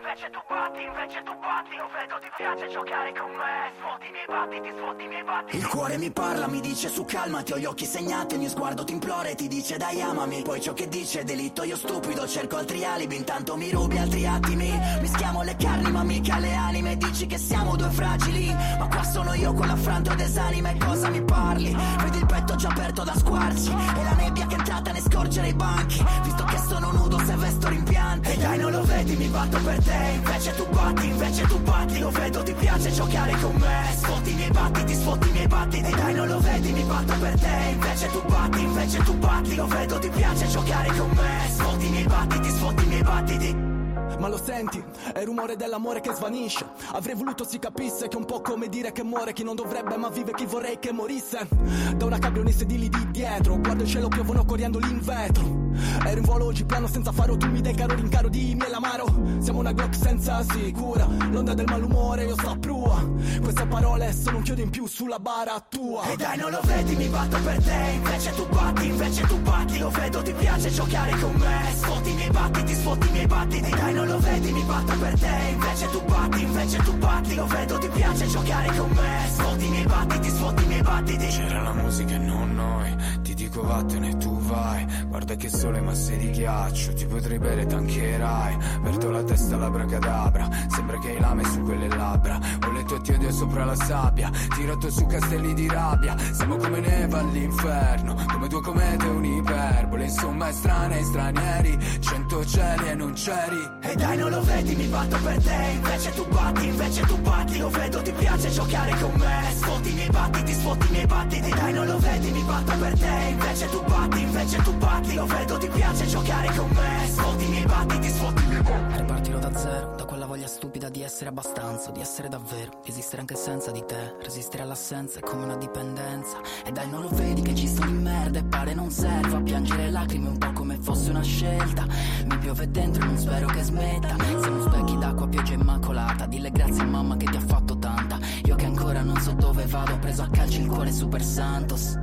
Invece tu batti, invece tu batti, non vedo ti piace giocare con me. Svuoti i miei battiti, svuoti i miei battiti. Il cuore mi parla, mi dice su calmati, ho gli occhi segnati, ogni sguardo ti implora e ti dice dai amami. Poi ciò che dice è delitto, io stupido cerco altri alibi, intanto mi rubi altri attimi. Mischiamo le carni ma mica le anime, dici che siamo due fragili, ma qua sono io con l'affranto ed esanima. E cosa mi parli? Vedi il petto già aperto da squarci, e la nebbia che è entrata ne scorgere i banchi. Visto che sono nudo se vesto rimpianti. E dai non lo vedi, mi batto per te. Invece tu batti, invece tu batti, lo vedo ti piace giocare con me. Sfotti i miei battiti, sfotti i miei battiti. E dai non lo vedi, mi batto per te. Invece tu batti, invece tu batti, lo vedo ti piace giocare con me. Sfotti i miei battiti, sfotti i miei battiti. Ma lo senti? È il rumore dell'amore che svanisce. Avrei voluto si capisse che è un po' come dire che muore chi non dovrebbe ma vive chi vorrei che morisse. Da una cabina nei sedili di dietro, guardo il cielo, piovono coriandoli in vetro. Ero in volo oggi piano senza faro, tu mi dai caro rincaro di miele amaro. Siamo una Glock senza sicura, l'onda del malumore io sto a prua. Queste parole sono un chiodo in più sulla bara tua. E dai non lo vedi, mi batto per te. Invece tu batti, invece tu batti, lo vedo ti piace giocare con me. Sfotti i miei battiti, sfotti i miei battiti. E dai non lo vedi, mi batto per te. Invece tu batti, invece tu batti, lo vedo ti piace giocare con me. Sfotti i miei battiti, sfotti i miei battiti. C'era la musica e non noi, ti dico vattene tu vai. Guarda che le masse di ghiaccio, ti potrei bere tancherai. Perdo la testa l'abracadabra, sembra che hai lame su quelle labbra. Ho letto e ti odio sopra la sabbia, tirato su castelli di rabbia. Siamo come neve all'inferno, come due comete un'iperbole. Insomma estranei, stranieri, cento cieli e non c'eri. E dai non lo vedi, mi batto per te. Invece tu batti, invece tu batti, lo vedo ti piace giocare con me. Sfotti i miei battiti, sfotti i miei battiti. Dai non lo vedi, mi batto per te. Invece tu batti, invece tu batti, lo vedo ti piace giocare con me. Sfotti i miei battiti, sfotti i miei battiti. Ripartilo da zero, da quella voglia stupida guida di essere abbastanza, di essere davvero, di esistere anche senza di te. Resistere all'assenza è come una dipendenza. E dai, non lo vedi che ci sto di merda e pare non serva. Piangere lacrime un po' come fosse una scelta. Mi piove dentro e non spero che smetta. Siamo specchi d'acqua, pioggia immacolata. Dille grazie a mamma che ti ha fatto tanta. Io che ancora non so dove vado, ho preso a calci il cuore super santos.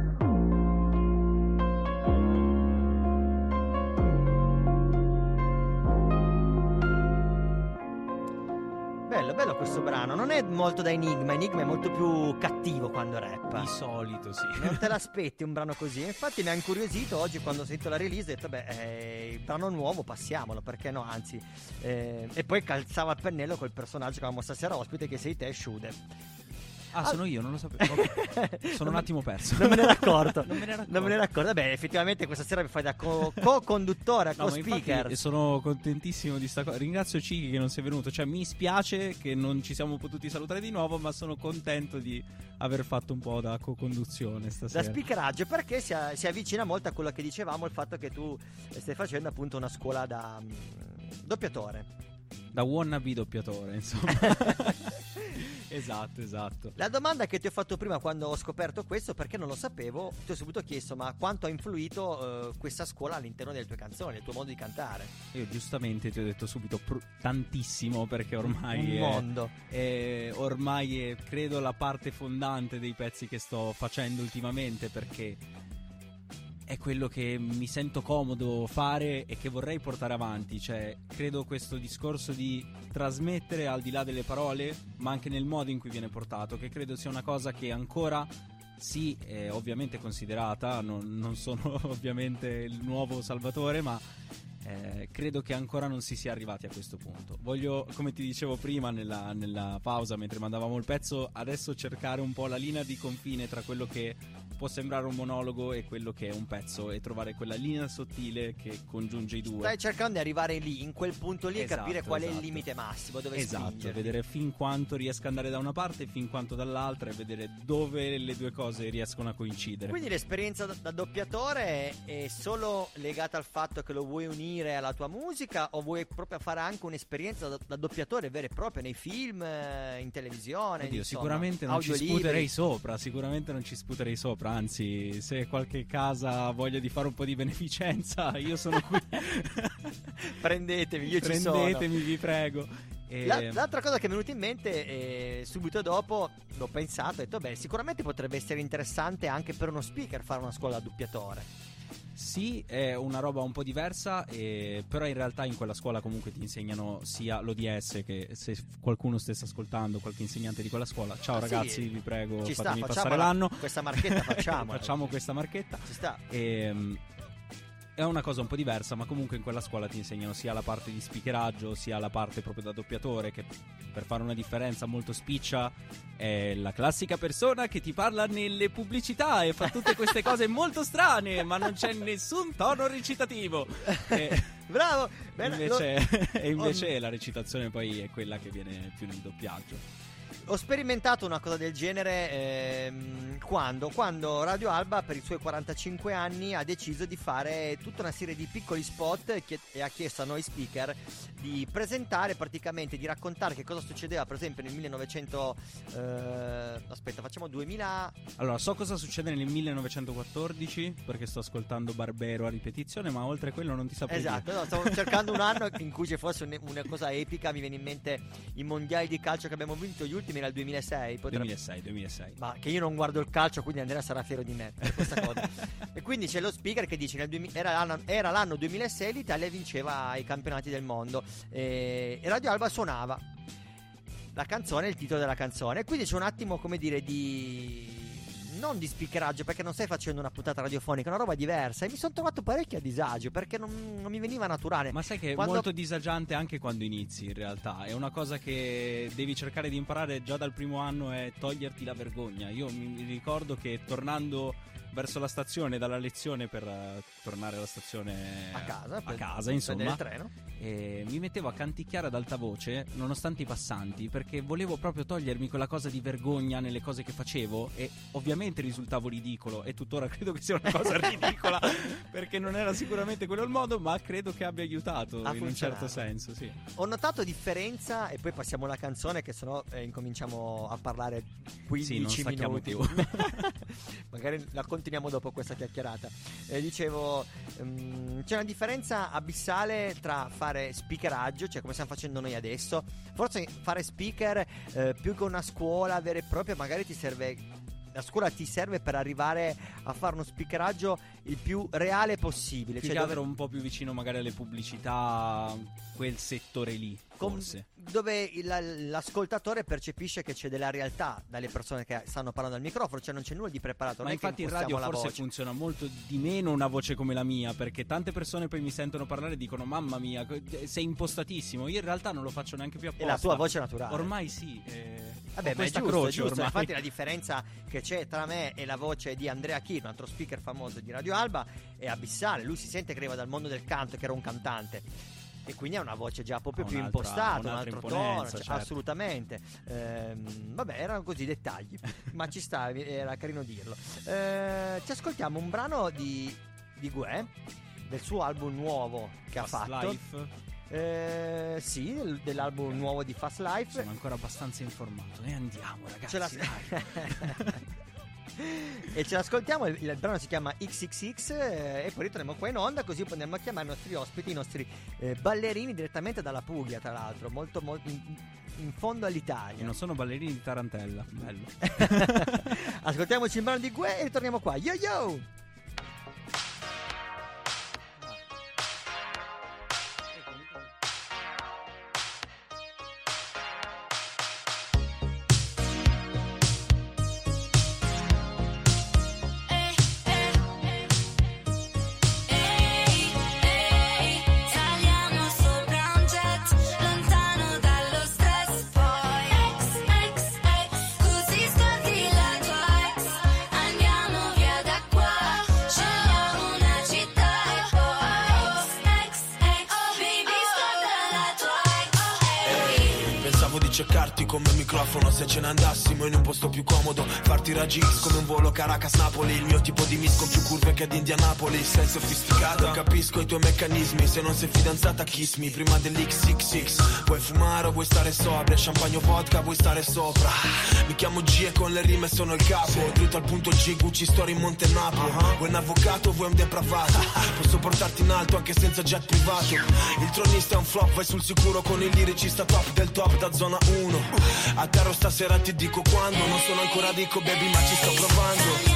Bello, bello questo brano, non è molto da Enigma, Enigma è molto più cattivo quando rappa. Di solito sì. Non te l'aspetti un brano così, infatti mi ha incuriosito oggi quando ho sentito la release, ho detto beh, eh, il brano nuovo passiamolo, perché no, anzi. Eh, e poi calzava il pennello col personaggio che avevamo stasera ospite, che sei te, SHUDEW. Ah, ah, sono io, non lo sapevo. Sono un attimo perso. Non me ne ero accorto. Non me ne ero accorto. Non me ne ero accorto. Beh, effettivamente questa sera mi fai da co- co-conduttore, no, co-speaker. E sono contentissimo di sta cosa. Ringrazio Cichi che non sei venuto. Cioè, mi spiace che non ci siamo potuti salutare di nuovo, ma sono contento di aver fatto un po' da co-conduzione stasera. Da speakeraggio, perché si, a- si avvicina molto a quello che dicevamo, il fatto che tu stai facendo appunto una scuola da mh, doppiatore. Da wannabe doppiatore, insomma. Esatto, esatto. La domanda che ti ho fatto prima quando ho scoperto questo, perché non lo sapevo, ti ho subito chiesto ma quanto ha influito eh, questa scuola all'interno delle tue canzoni, del tuo modo di cantare. Io giustamente ti ho detto subito pr- tantissimo, perché ormai Un è, mondo. È, ormai è credo la parte fondante dei pezzi che sto facendo ultimamente, perché è quello che mi sento comodo fare e che vorrei portare avanti. Cioè, credo questo discorso di trasmettere al di là delle parole, ma anche nel modo in cui viene portato, che credo sia una cosa che ancora sì, è ovviamente considerata, non, non sono ovviamente il nuovo Salvatore, ma eh, credo che ancora non si sia arrivati a questo punto. Voglio, come ti dicevo prima nella, nella pausa mentre mandavamo il pezzo, adesso cercare un po' la linea di confine tra quello che può sembrare un monologo e quello che è un pezzo, e trovare quella linea sottile che congiunge i due. Stai cercando di arrivare lì, in quel punto lì, esatto, e capire qual esatto. è il limite massimo dove esatto, spingerti. Vedere fin quanto riesco ad andare da una parte e fin quanto dall'altra, e vedere dove le due cose riescono a coincidere. Quindi l'esperienza da, da doppiatore è solo legata al fatto che lo vuoi unire alla tua musica, o vuoi proprio fare anche un'esperienza da, da doppiatore vera e propria nei film, in televisione? Oddio, insomma, sicuramente non ci sputerei sopra, sicuramente non ci sputerei sopra. Anzi, se qualche casa ha voglia di fare un po' di beneficenza, io sono qui. Prendetemi, io ci sono. Prendetemi, vi prego. E... La, l'altra cosa che è venuta in mente eh, subito dopo, l'ho pensato, ho detto beh, sicuramente potrebbe essere interessante anche per uno speaker fare una scuola da doppiatore. Sì, è una roba un po' diversa, eh, però in realtà in quella scuola comunque ti insegnano sia l'O D S che, se qualcuno stesse ascoltando, qualche insegnante di quella scuola, ciao ah, ragazzi, sì, vi prego, ci fatemi sta, passare la, l'anno. Questa marchetta facciamo. Facciamo questa marchetta. Ci sta. E, è una cosa un po' diversa, ma comunque in quella scuola ti insegnano sia la parte di speakeraggio, sia la parte proprio da doppiatore, che per fare una differenza molto spiccia è la classica persona che ti parla nelle pubblicità e fa tutte queste cose molto strane, ma non c'è nessun tono recitativo. E bravo! Bene, invece, lo... e invece oh, la recitazione poi è quella che viene più nel doppiaggio. Ho sperimentato una cosa del genere ehm, quando, quando Radio Alba per i suoi quarantacinque anni ha deciso di fare tutta una serie di piccoli spot che, e ha chiesto a noi speaker di presentare, praticamente di raccontare che cosa succedeva per esempio nel millenovecento eh, aspetta facciamo duemila. Allora, so cosa succede nel millenovecentoquattordici perché sto ascoltando Barbero a ripetizione, ma oltre a quello non ti saprei. Esatto, no, stavo cercando un anno in cui ci fosse un, una cosa epica. Mi viene in mente i mondiali di calcio che abbiamo vinto gli ultimi nel duemilasei, potrebbe... duemilasei duemilasei, ma che io non guardo il calcio, quindi Andrea sarà fiero di me per questa cosa. E quindi c'è lo speaker che dice nel duemila, era, l'anno, era l'anno duemilasei, l'Italia vinceva i campionati del mondo e, e Radio Alba suonava la canzone, il titolo della canzone, e quindi c'è un attimo, come dire, di non di speakeraggio, perché non stai facendo una puntata radiofonica, è una roba diversa, e mi sono trovato parecchio a disagio perché non, non mi veniva naturale. Ma sai che quando... è molto disagiante anche quando inizi, in realtà è una cosa che devi cercare di imparare già dal primo anno, è toglierti la vergogna. Io mi ricordo che tornando verso la stazione dalla lezione per uh, tornare alla stazione a casa, a per casa insomma, il treno, e mi mettevo a canticchiare ad alta voce nonostante i passanti, perché volevo proprio togliermi quella cosa di vergogna nelle cose che facevo, e ovviamente risultavo ridicolo, e tuttora credo che sia una cosa ridicola. perché non era sicuramente quello il modo, ma credo che abbia aiutato in un certo senso, sì. Ho notato differenza, e poi passiamo alla canzone, che sennò eh, incominciamo a parlare quindici minuti. Magari la continuiamo dopo questa chiacchierata. Eh, dicevo, um, c'è una differenza abissale tra fare speakeraggio, cioè come stiamo facendo noi adesso. Forse fare speaker eh, più che una scuola vera e propria, magari ti serve... La scuola ti serve per arrivare a fare uno speakeraggio il più reale possibile, più, cioè dove... un po' più vicino magari alle pubblicità, quel settore lì, Com- forse dove il, l'ascoltatore percepisce che c'è della realtà dalle persone che stanno parlando al microfono, cioè non c'è nulla di preparato. Ma non infatti in radio forse voce. funziona molto di meno una voce come la mia, perché tante persone poi mi sentono parlare e dicono mamma mia, sei impostatissimo. Io in realtà non lo faccio neanche più apposta. E la tua voce naturale ormai sì eh... Vabbè, ma è giusto, croce, è giusto. Ormai. Infatti la differenza che c'è tra me e la voce di Andrea Chino, un altro speaker famoso di Radio Alba, è abissale. Lui si sente che arriva dal mondo del canto, che era un cantante, e quindi ha una voce già proprio più impostata, un altro tono, cioè, certo. Assolutamente. Ehm, vabbè, erano così dettagli, ma ci sta, era carino dirlo. Ehm, ci ascoltiamo un brano di, di Guè, del suo album nuovo che Fast ha fatto. Life. Eh, sì, dell'album okay. nuovo di Fast Life. Sono ancora abbastanza informato. E andiamo, ragazzi. Ce la... E ce l'ascoltiamo. Il, il brano si chiama ics ics ics. Eh, e poi ritorniamo qua in onda, così andiamo a chiamare i nostri ospiti, i nostri eh, ballerini direttamente dalla Puglia, tra l'altro, molto, molto in, in fondo all'Italia. E non sono ballerini di Tarantella. Bello. Ascoltiamoci il brano di Guè e ritorniamo qua. Yo yo. Se ce ne andassimo in un posto più comodo, farti ragis come un volo Caracas-Napoli. Il mio tipo di miss con più curve che ad Indianapolis. Sei sofisticata, capisco i tuoi meccanismi. Se non sei fidanzata kiss me prima dell'ics ics ics. Vuoi fumare o vuoi stare sobria? Champagne o vodka, vuoi stare sopra? Mi chiamo G e con le rime sono il capo, sì. Dritto al punto G, Gucci Story in Monte Napoli. uh-huh. Vuoi un avvocato, vuoi un depravato? Posso portarti in alto anche senza jet privato. Il tronista è un flop, vai sul sicuro con il liricista top del top da zona uno. A terra sta stasera ti dico quando, non sono ancora ricco baby ma ci sto provando.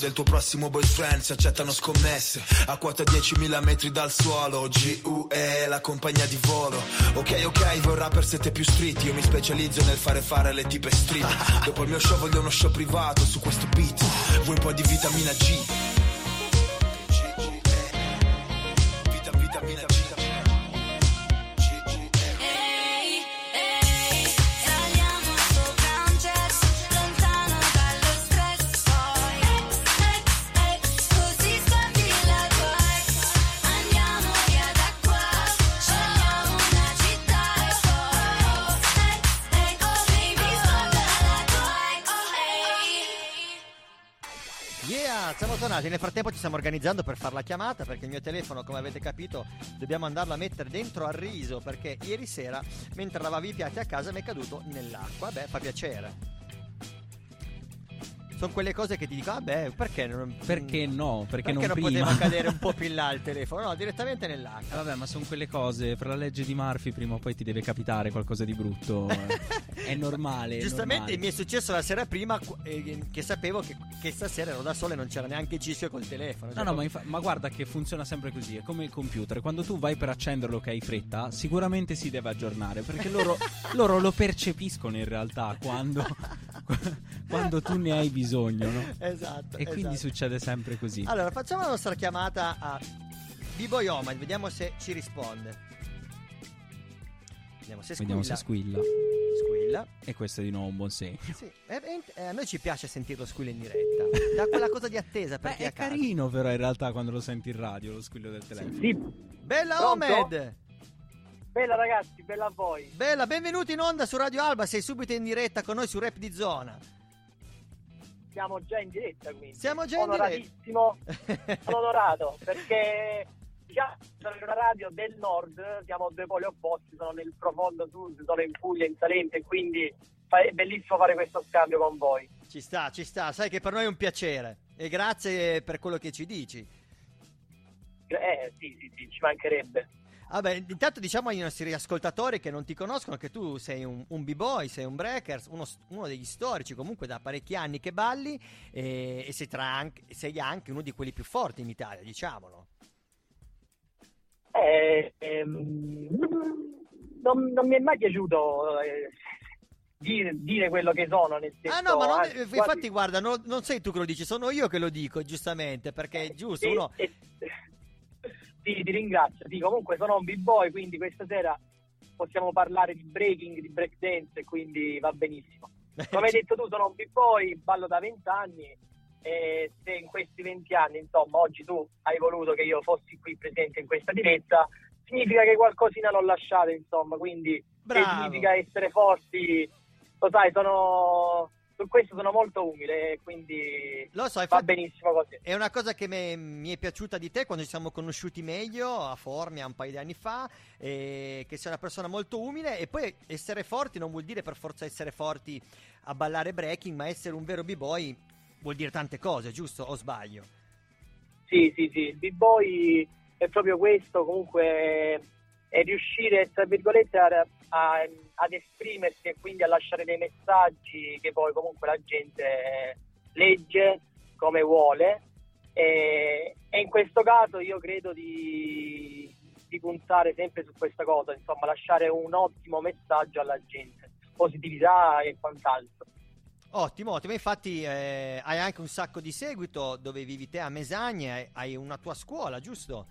Del tuo prossimo boyfriend si accettano scommesse a quota diecimila metri dal suolo. G U E la compagnia di volo. Ok ok, vorrà per sette più street. Io mi specializzo nel fare fare le tipe street. Dopo il mio show voglio uno show privato su questo beat. Vuoi un po' di vitamina G? Vita, vitamina G. fortunati. Nel frattempo ci stiamo organizzando per fare la chiamata, perché il mio telefono, come avete capito, dobbiamo andarlo a mettere dentro al riso, perché ieri sera mentre lavavo i piatti a casa mi è caduto nell'acqua. Beh, fa piacere. Sono quelle cose che ti dico, vabbè, ah perché non, perché no? Perché, perché non, non poteva cadere un po' più in là il telefono? No, direttamente nell'acqua. Ah, vabbè, ma sono quelle cose, fra la legge di Murphy prima o poi ti deve capitare qualcosa di brutto. È normale. Giustamente è normale. Mi è successo la sera prima, eh, che sapevo che, che stasera ero da solo e non c'era neanche Cischio col telefono. Cioè no, no, ma, infa- ma guarda che funziona sempre così, è come il computer. Quando tu vai per accenderlo che hai fretta, sicuramente si deve aggiornare, perché loro, loro lo percepiscono in realtà quando, quando tu ne hai bisogno. Bisogno, no? Esatto. E quindi esatto. Succede sempre così. Allora facciamo la nostra chiamata a bboy Omar, vediamo se ci risponde. Vediamo se squilla. Vediamo se squilla. Squilla. E questo è di nuovo un buon segno. Sì. Eh, eh, a noi ci piace sentirlo squilla in diretta. Da quella cosa di attesa. Beh, è carino però in realtà quando lo senti in radio lo squillo del telefono. Sì. Bella. Pronto? Omed. Bella ragazzi, bella a voi. Bella, benvenuti in onda su Radio Alba, sei subito in diretta con noi su Rap di Zona. Siamo già in diretta, quindi siamo già in onoratissimo, diretta. Sono onorato perché già sono in una radio del nord, siamo due poli opposti, sono nel profondo sud, sono in Puglia, in Salento, quindi è bellissimo fare questo scambio con voi. Ci sta, ci sta, sai che per noi è un piacere e grazie per quello che ci dici. Eh sì, sì, sì, ci mancherebbe. Vabbè, intanto diciamo ai nostri ascoltatori che non ti conoscono che tu sei un, un b-boy, sei un breakers, uno, uno degli storici comunque da parecchi anni che balli e, e sei, tra, sei anche uno di quelli più forti in Italia, diciamolo. Eh, ehm, non, non mi è mai piaciuto eh, dire, dire quello che sono, nel senso. Ah no, ma non, infatti quasi... guarda, non, non sei tu che lo dici, sono io che lo dico, giustamente, perché è giusto, eh, uno... Eh, Sì, ti ringrazio. Sì, comunque sono un b-boy, quindi questa sera possiamo parlare di breaking, di breakdance, quindi va benissimo. Come hai detto tu, sono un b-boy, ballo da venti anni e se in questi venti anni, insomma, oggi tu hai voluto che io fossi qui presente in questa diretta, significa che qualcosina l'ho lasciato, insomma, quindi che significa essere forti. Lo sai, sono... su questo sono molto umile, quindi lo so, va benissimo così. È una cosa che me, mi è piaciuta di te quando ci siamo conosciuti meglio a Formia un paio di anni fa, eh, che sei una persona molto umile e poi essere forti non vuol dire per forza essere forti a ballare breaking, ma essere un vero b-boy vuol dire tante cose, giusto o sbaglio? Sì, sì, sì, il b-boy è proprio questo, comunque è riuscire, tra virgolette, a... A, ad esprimersi e quindi a lasciare dei messaggi che poi comunque la gente legge come vuole e, e in questo caso io credo di, di puntare sempre su questa cosa, insomma lasciare un ottimo messaggio alla gente, positività e quant'altro. Ottimo, ottimo, infatti eh, hai anche un sacco di seguito dove vivi te a Mesagne, hai, hai una tua scuola, giusto?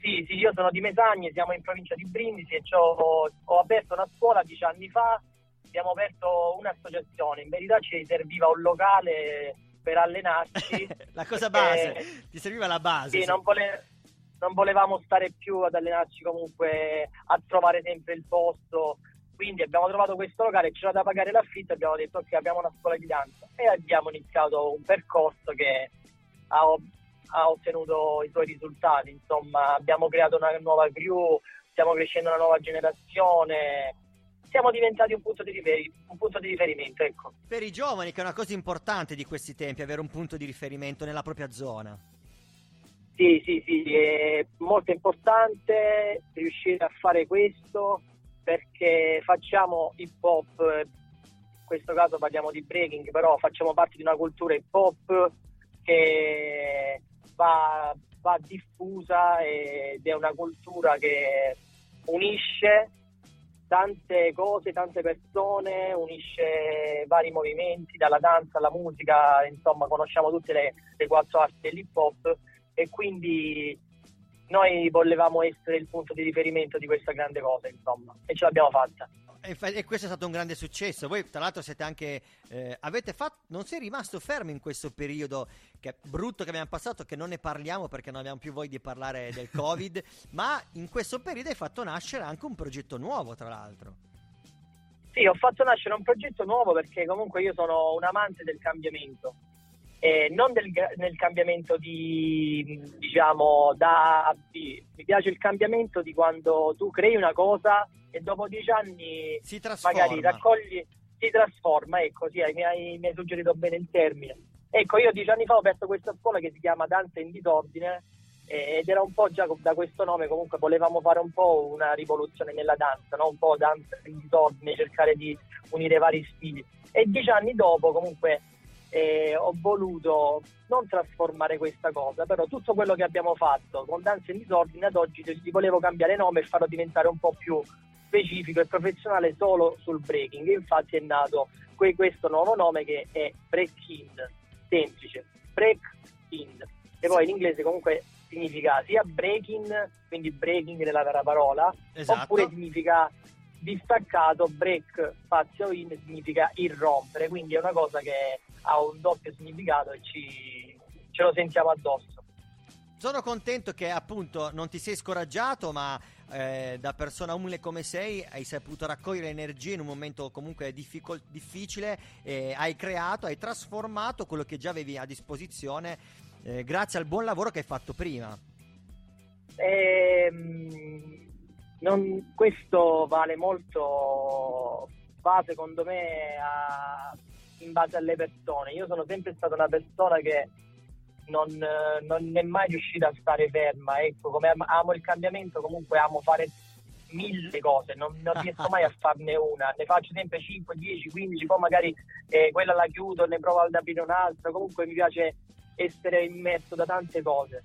Sì, sì, io sono di Mesagne, siamo in provincia di Brindisi e ho, ho aperto una scuola dieci anni fa, abbiamo aperto un'associazione, in verità ci serviva un locale per allenarci. La cosa base, e, ti serviva la base. Sì, sì. Non, vole, non volevamo stare più ad allenarci comunque, a trovare sempre il posto, quindi abbiamo trovato questo locale, c'era da pagare l'affitto, abbiamo detto ok, abbiamo una scuola di danza e abbiamo iniziato un percorso che ha ha ottenuto i suoi risultati, insomma abbiamo creato una nuova crew, stiamo crescendo una nuova generazione, siamo diventati un punto di, riferi- un punto di riferimento, ecco. Per i giovani, che è una cosa importante di questi tempi, avere un punto di riferimento nella propria zona. Sì, sì, sì, è molto importante riuscire a fare questo perché facciamo hip hop, in questo caso parliamo di breaking, però facciamo parte di una cultura hip hop che Va, va diffusa ed è una cultura che unisce tante cose, tante persone, unisce vari movimenti, dalla danza alla musica, insomma conosciamo tutte le, le quattro arti dell'hip hop e quindi noi volevamo essere il punto di riferimento di questa grande cosa, insomma, e ce l'abbiamo fatta. E questo è stato un grande successo. Voi tra l'altro siete anche eh, avete fatto, non sei rimasto fermo in questo periodo che è brutto che abbiamo passato, che non ne parliamo perché non abbiamo più voglia di parlare del Covid, ma in questo periodo hai fatto nascere anche un progetto nuovo, tra l'altro. Sì, ho fatto nascere un progetto nuovo perché comunque io sono un amante del cambiamento eh, non del, nel cambiamento di, diciamo, da di, mi piace il cambiamento di quando tu crei una cosa e dopo dieci anni si trasforma. Magari raccogli, si trasforma, ecco, sì, mi hai, mi hai suggerito bene il termine. Ecco, io dieci anni fa ho aperto questa scuola che si chiama Danza in disordine, ed era un po' già da questo nome, comunque volevamo fare un po' una rivoluzione nella danza, no? Un po' danza in disordine, cercare di unire vari stili. E dieci anni dopo comunque eh, ho voluto non trasformare questa cosa, però tutto quello che abbiamo fatto con Danza in disordine ad oggi gli volevo cambiare nome e farlo diventare un po' più specifico e professionale solo sul breaking. Infatti è nato que- questo nuovo nome che è breaking, semplice, breaking, e poi in inglese comunque significa sia breaking, quindi breaking nella vera parola, esatto, oppure significa distaccato, break spazio in significa irrompere, quindi è una cosa che ha un doppio significato e ci ce lo sentiamo addosso. Sono contento che appunto non ti sei scoraggiato, ma eh, da persona umile come sei hai saputo raccogliere energie in un momento comunque difficol- difficile, eh, hai creato, hai trasformato quello che già avevi a disposizione. Eh, grazie al buon lavoro che hai fatto prima. Eh, non, questo vale molto, va secondo me a, in base alle persone. Io sono sempre stata una persona che non, non è mai riuscita a stare ferma, ecco, come amo il cambiamento, comunque amo fare mille cose, non, non riesco mai a farne una, ne faccio sempre cinque, dieci, quindici, poi magari eh, quella la chiudo, ne provo ad aprire un'altra, comunque mi piace essere immerso da tante cose,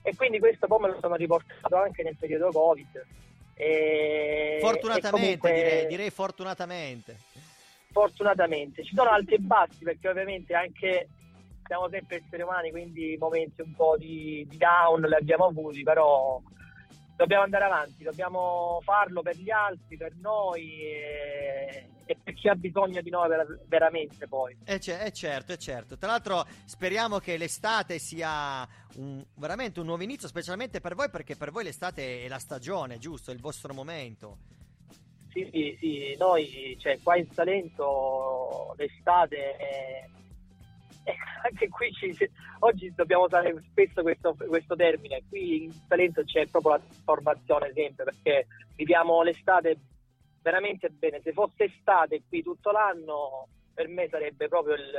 e quindi questo poi me lo sono riportato anche nel periodo Covid, e fortunatamente, e comunque, direi, direi fortunatamente fortunatamente ci sono alti e bassi, perché ovviamente anche siamo sempre esseri umani, quindi momenti un po' di, di down li abbiamo avuti, però dobbiamo andare avanti, dobbiamo farlo per gli altri, per noi, e, e per chi ha bisogno di noi ver- veramente poi. E c'è, è certo, è certo. Tra l'altro speriamo che l'estate sia un, veramente un nuovo inizio, specialmente per voi, perché per voi l'estate è la stagione, giusto? È il vostro momento. Sì, sì, sì. Noi, cioè, qua in Salento l'estate è... Eh, anche qui ci, oggi dobbiamo usare spesso questo, questo termine. Qui in Salento c'è proprio la trasformazione sempre, perché viviamo l'estate veramente bene. Se fosse estate qui tutto l'anno, per me sarebbe proprio il,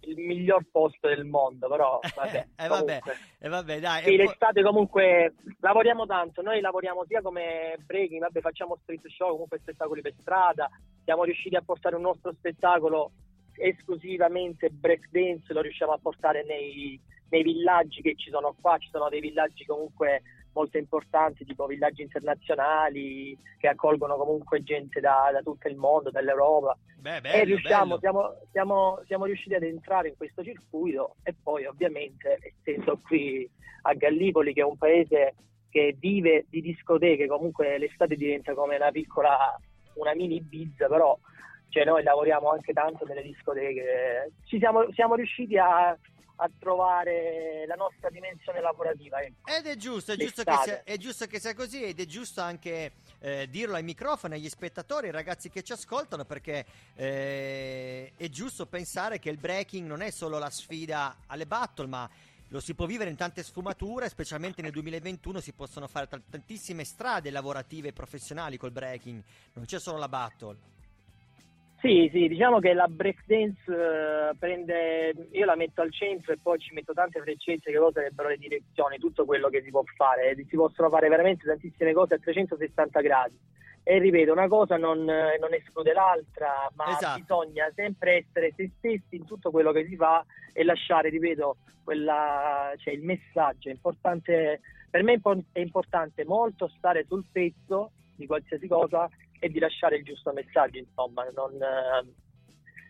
il miglior posto del mondo, però vabbè, eh, vabbè, eh, vabbè dai, sì, l'estate comunque lavoriamo tanto, noi lavoriamo sia come breaking, vabbè, facciamo street show, comunque spettacoli per strada, siamo riusciti a portare un nostro spettacolo esclusivamente breakdance, lo riusciamo a portare nei, nei villaggi che ci sono qua, ci sono dei villaggi comunque molto importanti, tipo villaggi internazionali che accolgono comunque gente da, da tutto il mondo, dall'Europa. Beh, bello, e riusciamo, bello. Siamo, siamo, siamo riusciti ad entrare in questo circuito, e poi ovviamente essendo qui a Gallipoli, che è un paese che vive di discoteche, comunque l'estate diventa come una piccola, una mini Ibiza, però cioè noi lavoriamo anche tanto nelle discoteche, ci siamo, siamo riusciti a, a trovare la nostra dimensione lavorativa, ecco. Ed è giusto, è giusto, che sia, è giusto che sia così, ed è giusto anche eh, dirlo ai microfoni, agli spettatori, ai ragazzi che ci ascoltano, perché eh, è giusto pensare che il breaking non è solo la sfida alle battle, ma lo si può vivere in tante sfumature, specialmente nel duemilaventuno si possono fare t- tantissime strade lavorative e professionali col breaking, non c'è solo la battle. Sì, sì, diciamo che la breakdance eh, prende, io la metto al centro e poi ci metto tante freccette che poi sarebbero le direzioni, tutto quello che si può fare, si possono fare veramente tantissime cose a trecentosessanta gradi, e ripeto, una cosa non, non esclude l'altra, ma esatto, bisogna sempre essere se stessi in tutto quello che si fa e lasciare, ripeto, quella, cioè il messaggio è importante, per me è importante molto stare sul pezzo di qualsiasi cosa e di lasciare il giusto messaggio, insomma, non eh,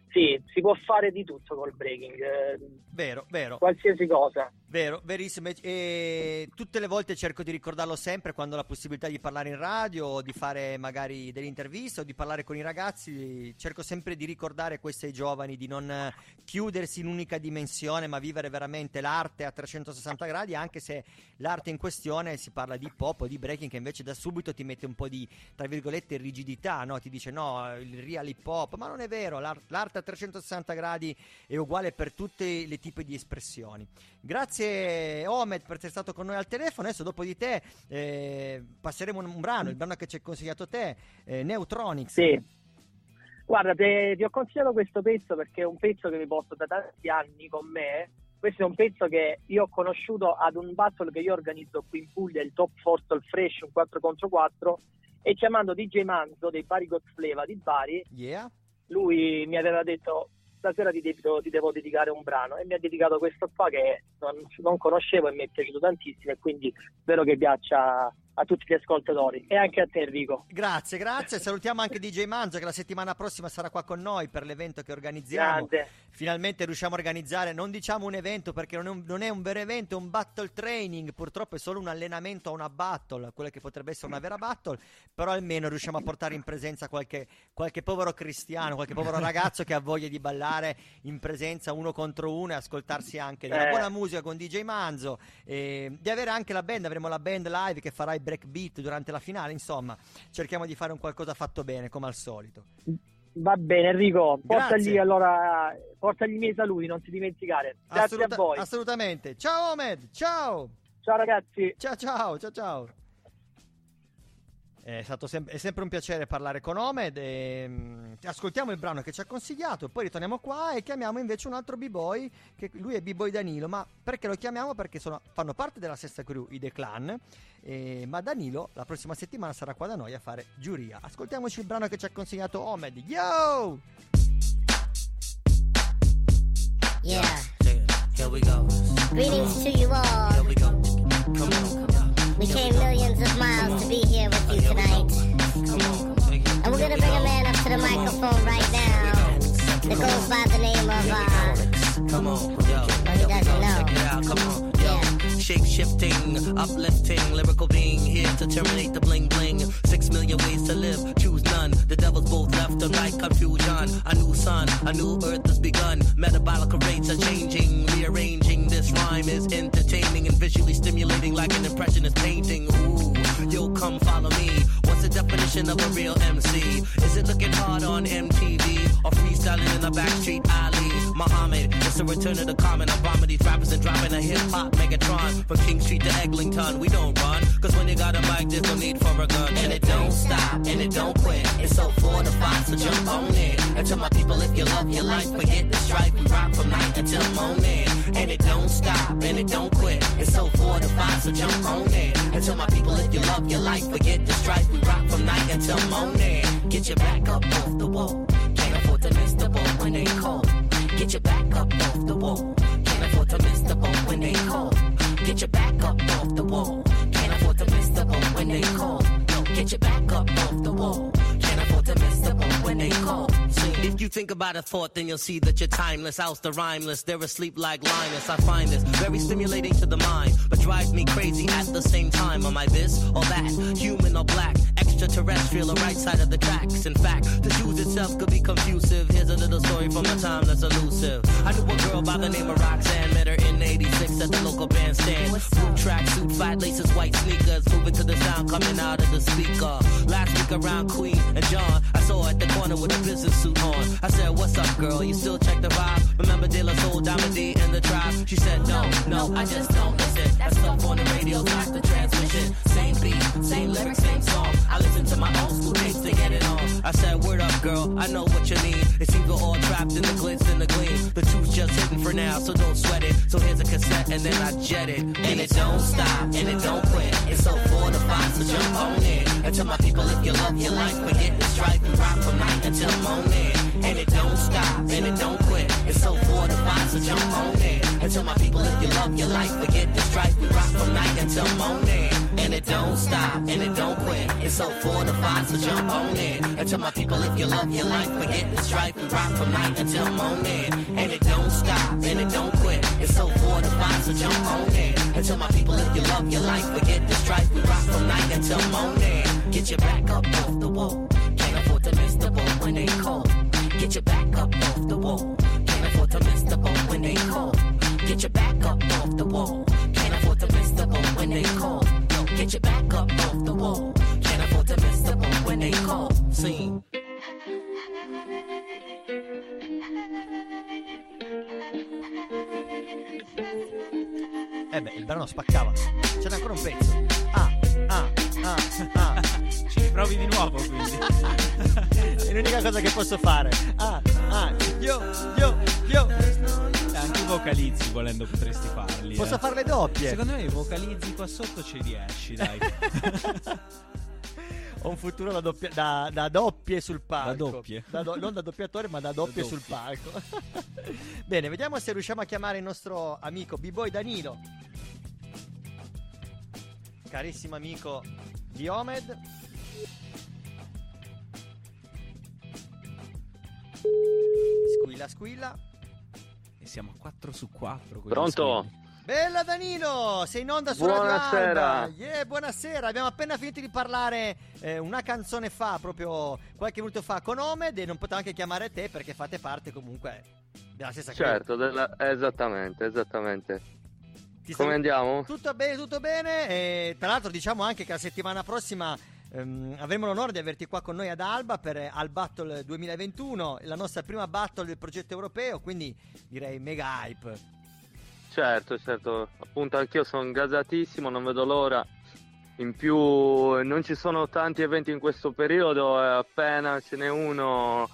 sì, si può fare di tutto col breaking, eh, vero, vero, qualsiasi cosa. Vero, verissimo. E tutte le volte cerco di ricordarlo sempre quando ho la possibilità di parlare in radio o di fare magari delle interviste o di parlare con i ragazzi. Cerco sempre di ricordare questo ai giovani, di non chiudersi in un'unica dimensione, ma vivere veramente l'arte a trecentosessanta gradi, anche se l'arte in questione, si parla di hip hop o di breaking, che invece da subito ti mette un po' di, tra virgolette, rigidità, no? Ti dice no, il real hip hop, ma non è vero, l'arte a trecentosessanta gradi è uguale per tutti le tipi di espressioni. Grazie Grazie Omed per essere stato con noi al telefono. Adesso dopo di te eh, passeremo un brano, il brano che ci hai consigliato te, eh, Neutronics. Sì, guarda, te, ti ho consigliato questo pezzo perché è un pezzo che mi porto da tanti anni con me. Questo è un pezzo che io ho conosciuto ad un battle che io organizzo qui in Puglia, il Top Fortal Fresh, un quattro contro quattro, e chiamando D J Manzo dei Bari God Fleva di Bari, yeah. Lui mi aveva detto: stasera ti devo, ti devo dedicare un brano, e mi ha dedicato questo qua che non, non conoscevo e mi è piaciuto tantissimo, e quindi spero che piaccia a tutti gli ascoltatori e anche a te, Enrico. Grazie, grazie. Salutiamo anche D J Manzo, che la settimana prossima sarà qua con noi per l'evento che organizziamo. Grande. Finalmente riusciamo a organizzare, non diciamo un evento perché non è un, non è un vero evento, è un battle training, purtroppo è solo un allenamento a una battle, quella che potrebbe essere una vera battle, però almeno riusciamo a portare in presenza qualche, qualche povero cristiano, qualche povero ragazzo che ha voglia di ballare in presenza uno contro uno e ascoltarsi anche della eh. buona musica con D J Manzo, e di avere anche la band, avremo la band live che farà i breakbeat durante la finale. Insomma, cerchiamo di fare un qualcosa fatto bene come al solito. Va bene, Enrico, portagli grazie. Allora portagli i miei saluti, non ti dimenticare. Grazie. Assoluta- a voi assolutamente. Ciao Omed, ciao ciao ragazzi, ciao ciao ciao ciao. È stato sem- è sempre un piacere parlare con Omed e, um, ascoltiamo il brano che ci ha consigliato, poi ritorniamo qua e chiamiamo invece un altro b-boy, che lui è b-boy Danilo. Ma perché lo chiamiamo? Perché sono, fanno parte della stessa crew, i The Clan, eh, ma Danilo la prossima settimana sarà qua da noi a fare giuria. Ascoltiamoci il brano che ci ha consigliato Omed. Yo! Yeah, here we go. Greetings to you all. Here we go. Come on, come on. We came millions of miles to be here with you tonight. And we're gonna bring a man up to the microphone right now that goes by the name of, uh, come on, yo, he doesn't know. Check it out, come on, yo. Shape-shifting, uplifting, lyrical being here to terminate the bling-bling. Six million ways to live, choose none. The devil's both left and right, confusion. A new sun, a new earth has begun. Metabolic rates are changing, rearranging. This rhyme is entertaining and visually stimulating like an impressionist painting. Ooh, yo, come follow me. What's the definition of a real M C? Is it looking hard on M T V? Or freestyling in the backstreet alley? Muhammad, it's a return of the common. I'm bombing these rappers and dropping a hip-hop megatron. From King Street to Eglinton, we don't run. Cause when you got a mic, there's no need for a gun. And it don't stop, and it don't quit. It's so fortified, so jump on it. And tell my people if you love your life, forget the strife. We rock from night until morning. And it don't stop, and it don't quit. It's so fortified, so jump on it. And tell my people if you love your life, forget the strife. We rock from night until morning. Get your back up off the wall. Can't afford to miss the ball when they call. Get your back up off the wall. Can't afford to miss the ball when they call. Get your back up off the wall. Can't afford to miss the boat when they call. No, get your back up off the wall. Can't afford to miss the boat when they call. So if you think about a thought, then you'll see that you're timeless. Oust the rhymeless, they're asleep like Linus. I find this very stimulating to the mind, but drives me crazy at the same time. Am I this or that? Human or black? Extraterrestrial or right side of the tracks? In fact, the Jews itself could be confusive. Here's a little story from a time that's elusive. I knew a girl by the name of Roxanne. Met her in eighty-six at the local bandstand. Blue tracksuit, flat laces, white sneakers. Moving to the sound coming out of the speaker. Last week around Queen and John, I saw her at the corner with a business suit on. I said, what's up, girl? You still check the vibe? Remember De La Soul, Diamond D and the Tribe? She said, no, no, I just don't listen. That stuff on the radio, like the transmission. Same beat, same lyrics, same song. I listen to my old school tapes to get it on. I said, word up, girl, I know what you need. It's either all trapped in the glitz and the gleam. The truth's just hidden for now, so don't sweat it. So here's a cassette, and then I jet it. And it don't stop, and it don't quit. It's so fortified, so jump on it. And tell my people if you love your life, forget the strife. We rock from night until morning. And it don't stop, and it don't quit. It's so fortified, so jump on it. And tell my people if you love your life, forget the strife. We rock from night until morning. And it don't stop, and it don't quit. It's so fortified, so jump on it. And tell my people if you love your life, forget the strife. We rock from night until morning. And it don't stop, and it don't quit. and so fortified. So jump on that. And tell my people if you love your life, forget the strife. We rock from night until morning. Get your back up off the wall. Can't afford to miss the boat when they call. Get your back up off the wall. Can't afford to miss the boat when they call. Get your back up off the wall. Can't afford to miss the boat when they call. No, get your back up off the wall. Can't afford to miss the boat when they call. See. Eh beh, il brano spaccava. C'era ancora un pezzo. Ah, ah, ah, ah. Ci provi di nuovo, quindi. È l'unica cosa che posso fare. Ah, ah, yo, yo, yo. Anche i vocalizzi, volendo, potresti farli. Posso eh. farle doppie. Secondo me i vocalizzi qua sotto ci riesci, dai. Ho un futuro da, doppia, da, da doppie sul palco. Da doppie. Da do, non da doppiatore, ma da doppie, da doppie. sul palco. Bene, vediamo se riusciamo a chiamare il nostro amico bboy Danilo. Carissimo amico di Omed. Squilla, squilla. E siamo a quattro su quattro. Pronto? Squilla. Bella Danilo, sei in onda su buonasera. Radio Alba. Yeah, buonasera, abbiamo appena finito di parlare eh, una canzone fa, proprio qualche minuto fa, con Omed, e non potevamo anche chiamare te perché fate parte comunque della stessa cosa. Certo, della... esattamente, esattamente. Ti Come sei... andiamo? Tutto bene, tutto bene, e tra l'altro diciamo anche che la settimana prossima ehm, avremo l'onore di averti qua con noi ad Alba per Al Battle duemilaventuno, la nostra prima battle del progetto europeo, quindi direi mega hype. Certo, certo, appunto anch'io sono gasatissimo, non vedo l'ora. In più non ci sono tanti eventi in questo periodo, eh, appena ce n'è uno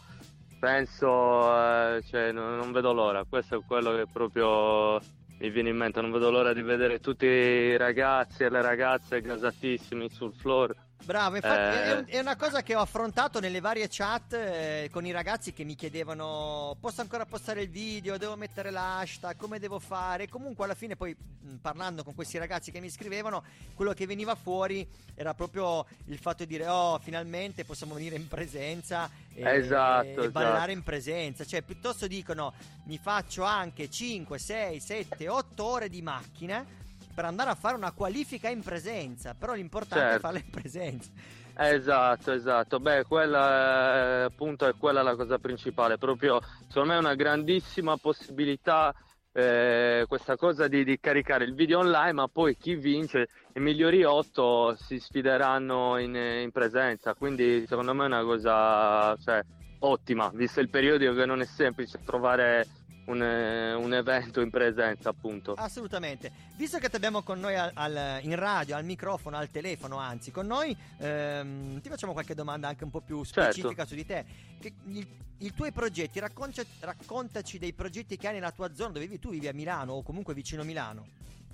penso, eh, cioè, non, non vedo l'ora. Questo è quello che proprio mi viene in mente, non vedo l'ora di vedere tutti i ragazzi e le ragazze gasatissimi sul floor. Bravo, infatti eh... è, un, è una cosa che ho affrontato nelle varie chat eh, con i ragazzi che mi chiedevano: posso ancora postare il video, devo mettere l'hashtag, come devo fare? Comunque alla fine poi mh, parlando con questi ragazzi che mi scrivevano, quello che veniva fuori era proprio il fatto di dire: oh, finalmente possiamo venire in presenza e, esatto, e, esatto. e ballare in presenza. Cioè piuttosto dicono: mi faccio anche cinque, sei, sette, otto ore di macchina per andare a fare una qualifica in presenza, però l'importante certo. è farla in presenza. Esatto, esatto. Beh, quella è, appunto è quella la cosa principale. Proprio secondo me è una grandissima possibilità eh, questa cosa di, di caricare il video online, ma poi chi vince, i migliori otto si sfideranno in, in presenza. Quindi secondo me è una cosa cioè, ottima, visto il periodo che non è semplice trovare Un, un evento in presenza, appunto. Assolutamente. Visto che ti abbiamo con noi al, al, in radio, al microfono, al telefono, anzi con noi, ehm, ti facciamo qualche domanda anche un po' più specifica certo. su di te. Che, il, i tuoi progetti, raccontaci, raccontaci dei progetti che hai nella tua zona dove vivi. Tu vivi a Milano o comunque vicino Milano?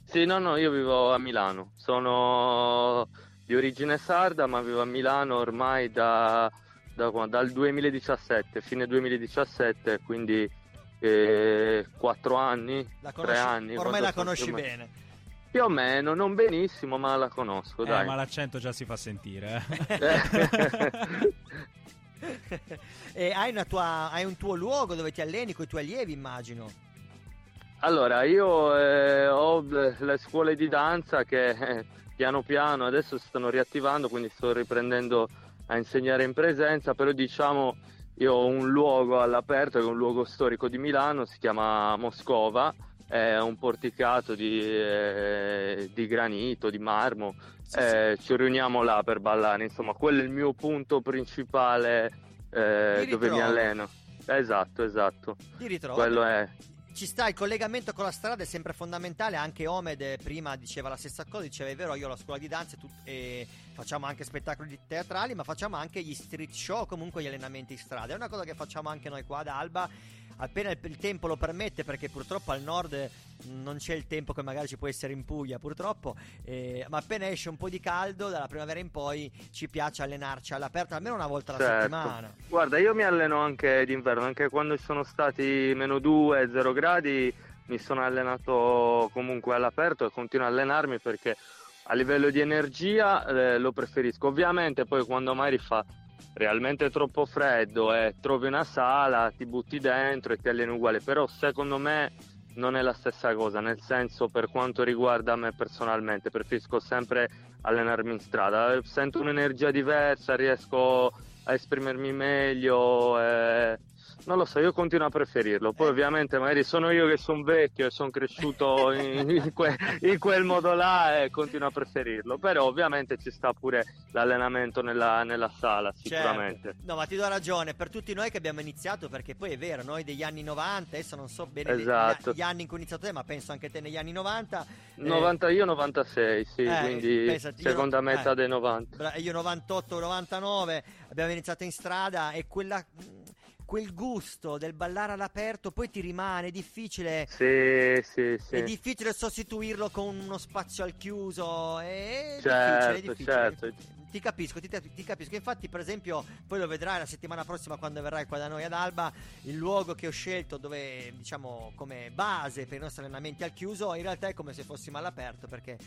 Sì, no, no, io vivo a Milano. Sono di origine sarda, ma vivo a Milano ormai da, da dal duemiladiciassette, fine duemiladiciassette, quindi Eh, quattro anni, la conosci, tre anni. Ormai la conosci ormai. bene. Più o meno, non benissimo, ma la conosco. Eh, dai. Ma l'accento già si fa sentire. Eh? E hai, una tua, hai un tuo luogo dove ti alleni con i tuoi allievi, immagino. Allora, io eh, ho le scuole di danza che eh, piano piano adesso si stanno riattivando, quindi sto riprendendo a insegnare in presenza, però diciamo... Io ho un luogo all'aperto, che è un luogo storico di Milano, si chiama Moscova, è un porticato di, eh, di granito, di marmo, sì, eh, sì. ci riuniamo là per ballare, insomma, quello è il mio punto principale eh, mi dove mi alleno. Esatto, esatto. Ti ritrovo. Quello è... Ci sta, il collegamento con la strada è sempre fondamentale. Anche Omed prima diceva la stessa cosa, diceva è vero, io ho la scuola di danza tut- e facciamo anche spettacoli teatrali, ma facciamo anche gli street show, comunque gli allenamenti in strada. È una cosa che facciamo anche noi qua ad Alba, appena il, il tempo lo permette, perché purtroppo al nord non c'è il tempo che magari ci può essere in Puglia, purtroppo, eh, ma appena esce un po' di caldo, dalla primavera in poi ci piace allenarci all'aperto almeno una volta alla certo. settimana. Guarda, io mi alleno anche d'inverno, anche quando ci sono stati meno due, zero gradi mi sono allenato comunque all'aperto e continuo a allenarmi perché a livello di energia eh, lo preferisco. Ovviamente poi quando magari fa realmente troppo freddo e eh, trovi una sala, ti butti dentro e ti alleni uguale, però secondo me non è la stessa cosa, nel senso, per quanto riguarda me personalmente, preferisco sempre allenarmi in strada, sento un'energia diversa, riesco a esprimermi meglio, eh, non lo so, io continuo a preferirlo. Poi ovviamente magari sono io che sono vecchio e sono cresciuto in, in, que, in quel modo là e continuo a preferirlo, però ovviamente ci sta pure l'allenamento nella, nella sala, sicuramente. Certo. No, ma ti do ragione, per tutti noi che abbiamo iniziato, perché poi è vero, noi degli anni novanta, adesso non so bene esatto. gli anni in cui ho iniziato te, ma penso anche te negli anni novanta. novanta eh... Io novantasei, sì, eh, quindi pensati, seconda non... metà eh. dei novanta. Io novantotto novantanove abbiamo iniziato in strada e quella... quel gusto del ballare all'aperto poi ti rimane, è difficile sì, sì, sì. è difficile sostituirlo con uno spazio al chiuso, è certo, difficile, è difficile. Certo. Ti capisco, ti, ti capisco, infatti per esempio poi lo vedrai la settimana prossima quando verrai qua da noi ad Alba, il luogo che ho scelto dove diciamo come base per i nostri allenamenti al chiuso in realtà è come se fossimo all'aperto, perché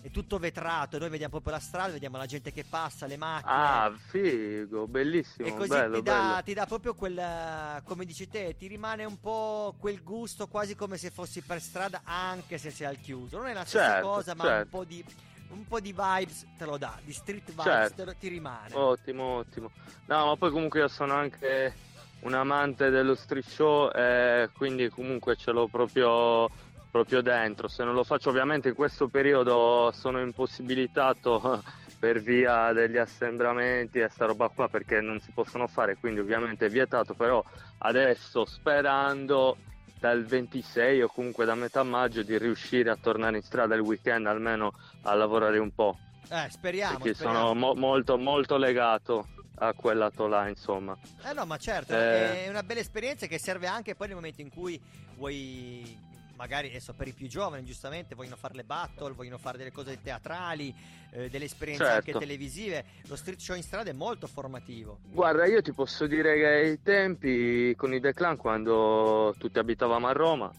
è tutto vetrato, noi vediamo proprio la strada, vediamo la gente che passa, le macchine. Ah, figo, bellissimo. E così bello, ti, dà, bello. ti dà proprio quel, come dici te, ti rimane un po' quel gusto quasi come se fossi per strada, anche se sei al chiuso. Non è la stessa certo, cosa, ma certo. un po' di un po' di vibes te lo dà, di street vibes certo. te lo, ti rimane. Ottimo, ottimo. No, ma poi comunque io sono anche un amante dello street show, eh, quindi comunque ce l'ho proprio... proprio dentro. Se non lo faccio, ovviamente in questo periodo sono impossibilitato per via degli assembramenti e sta roba qua, perché non si possono fare, quindi ovviamente è vietato, però adesso sperando dal ventisei o comunque da metà maggio di riuscire a tornare in strada il weekend almeno a lavorare un po'. Eh, speriamo, perché speriamo. sono mo- molto molto legato a quel lato là, insomma. Eh no, ma certo, eh... è una bella esperienza che serve anche poi nel momento in cui vuoi, magari adesso per i più giovani giustamente vogliono fare le battle, vogliono fare delle cose teatrali, eh, delle esperienze certo. anche televisive, lo street show in strada è molto formativo. Guarda, io ti posso dire che ai tempi con i The Clan, quando tutti abitavamo a Roma,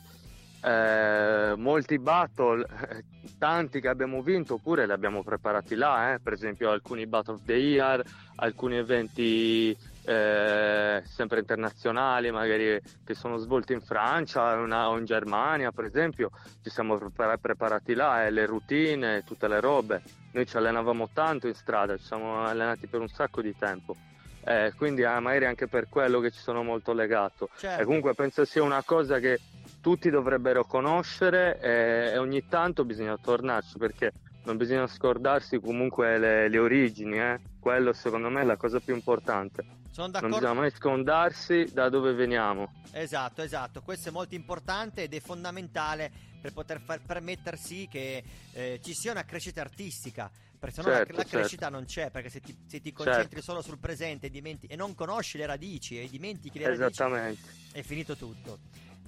eh, molti battle, tanti che abbiamo vinto pure li abbiamo preparati là, eh. Per esempio alcuni Battle of the Year, alcuni eventi Eh, sempre internazionali magari che sono svolti in Francia una, o in Germania, per esempio ci siamo prepar- preparati là, eh, le routine, tutte le robe, noi ci allenavamo tanto in strada, ci siamo allenati per un sacco di tempo, eh, quindi eh, magari anche per quello che ci sono molto legato. Certo. E comunque penso sia una cosa che tutti dovrebbero conoscere e, e ogni tanto bisogna tornarci, perché non bisogna scordarsi comunque le, le origini, eh. Quello secondo me è la cosa più importante. Sono d'accordo. Non bisogna mai scondarsi da dove veniamo. Esatto, esatto, questo è molto importante ed è fondamentale per poter far permettere sì che eh, ci sia una crescita artistica, perché sennò certo, la, la certo. crescita non c'è, perché se ti, se ti concentri certo. solo sul presente e, dimenti, e non conosci le radici e dimentichi le radici, è finito tutto.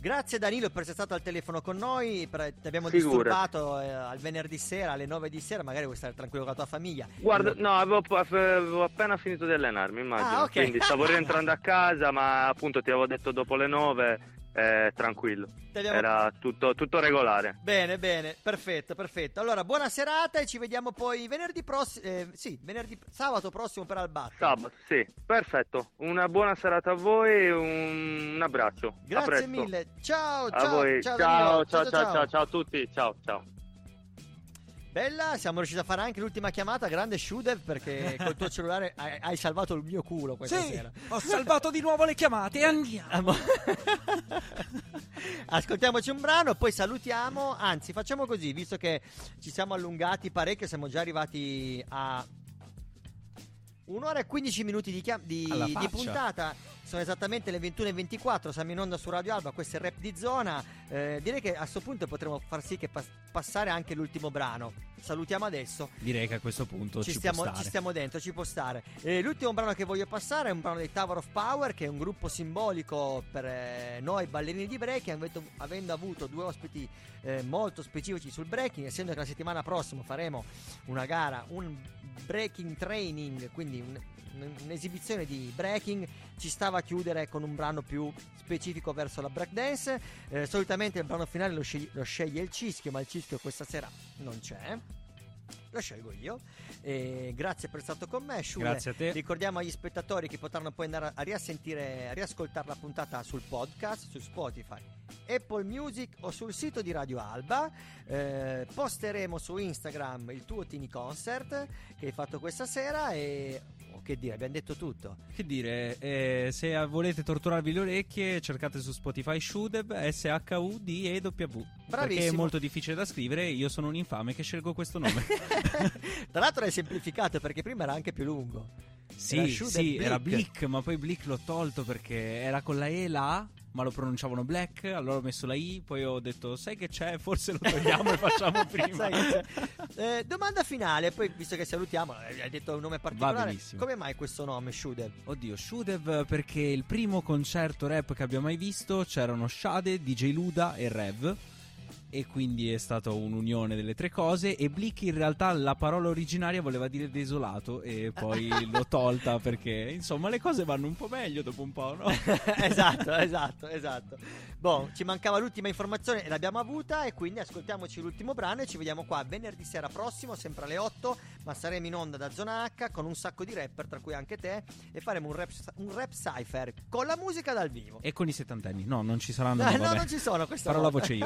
Grazie Danilo per essere stato al telefono con noi, per, ti abbiamo Figure. disturbato eh, al venerdì sera alle nove di sera, magari vuoi stare tranquillo con la tua famiglia. Guarda, no, avevo, avevo appena finito di allenarmi, immagino, ah, okay. quindi stavo rientrando a casa, ma appunto ti avevo detto dopo le nove, eh, tranquillo, abbiamo... era tutto, tutto regolare. Bene, bene, perfetto, perfetto. Allora, buona serata e ci vediamo poi venerdì prossimo, eh, sì, venerdì, sabato prossimo per Albatto. Sabato, sì, perfetto, una buona serata a voi, un, un abbraccio. Grazie mille. Ciao ciao, a voi. Ciao, ciao, ciao, ciao, ciao, ciao, ciao a tutti, ciao, ciao. Bella, siamo riusciti a fare anche l'ultima chiamata, grande SHUDEW, perché col tuo cellulare hai, hai salvato il mio culo questa sì, sera. Ho salvato di nuovo le chiamate, andiamo. Ascoltiamoci un brano, poi salutiamo, anzi facciamo così, visto che ci siamo allungati parecchio, siamo già arrivati a un'ora e quindici minuti di, chiam- di, di puntata. Sono esattamente le ventuno e ventiquattro, siamo in onda su Radio Alba, questo è il Rap di Zona, eh, direi che a sto punto potremmo far sì che pas- passare anche l'ultimo brano, salutiamo adesso, direi che a questo punto ci, ci stiamo, può stare, ci stiamo dentro, ci può stare. Eh, l'ultimo brano che voglio passare è un brano dei Tower of Power, che è un gruppo simbolico per eh, noi ballerini di breaking, avendo, avendo avuto due ospiti eh, molto specifici sul breaking, essendo che la settimana prossima faremo una gara, un breaking training, quindi un, un'esibizione di breaking, ci stava a chiudere con un brano più specifico verso la breakdance. Eh, solitamente il brano finale lo, scegli, lo sceglie il Cischio, ma il Cischio questa sera non c'è, lo scelgo io, E grazie per essere stato con me, Shule. Grazie a te. Ricordiamo agli spettatori che potranno poi andare a riascoltare a riascoltare la puntata sul podcast, su Spotify, Apple Music o sul sito di Radio Alba. Eh, posteremo su Instagram il tuo Tini Concert che hai fatto questa sera e oh, che dire, abbiamo detto tutto. Che dire, eh, se volete torturarvi le orecchie cercate su Spotify SHUDEW, S H U D E W. Bravissimo. Perché è molto difficile da scrivere, io sono un infame che scelgo questo nome. Tra l'altro è semplificato perché prima era anche più lungo. Sì, era sì, era Blick, ma poi Blick l'ho tolto perché era con la E e la A, ma lo pronunciavano Black, allora ho messo la I, poi ho detto sai che c'è, forse lo togliamo e facciamo prima. eh, domanda finale, poi visto che salutiamo, hai detto un nome particolare, come mai questo nome SHUDEW? Oddio, SHUDEW perché il primo concerto rap che abbia mai visto c'erano Shade, D J Luda e Rev, e quindi è stata un'unione delle tre cose, e Blick in realtà la parola originaria voleva dire desolato e poi l'ho tolta perché insomma le cose vanno un po' meglio dopo un po', no? esatto esatto esatto Boh, ci mancava l'ultima informazione e l'abbiamo avuta, e quindi ascoltiamoci l'ultimo brano e ci vediamo qua venerdì sera prossimo sempre alle otto, ma saremo in onda da Zona H con un sacco di rapper tra cui anche te, e faremo un rap, un rap cypher con la musica dal vivo e con i settantenni. No, non ci saranno, no, no non ci sono questa parola, la voce io.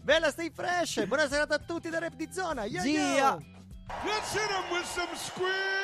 Bella, stay fresh. Buona serata a tutti da Rap di Zona. Yo, yo. Zia. Let's hit him with some squid.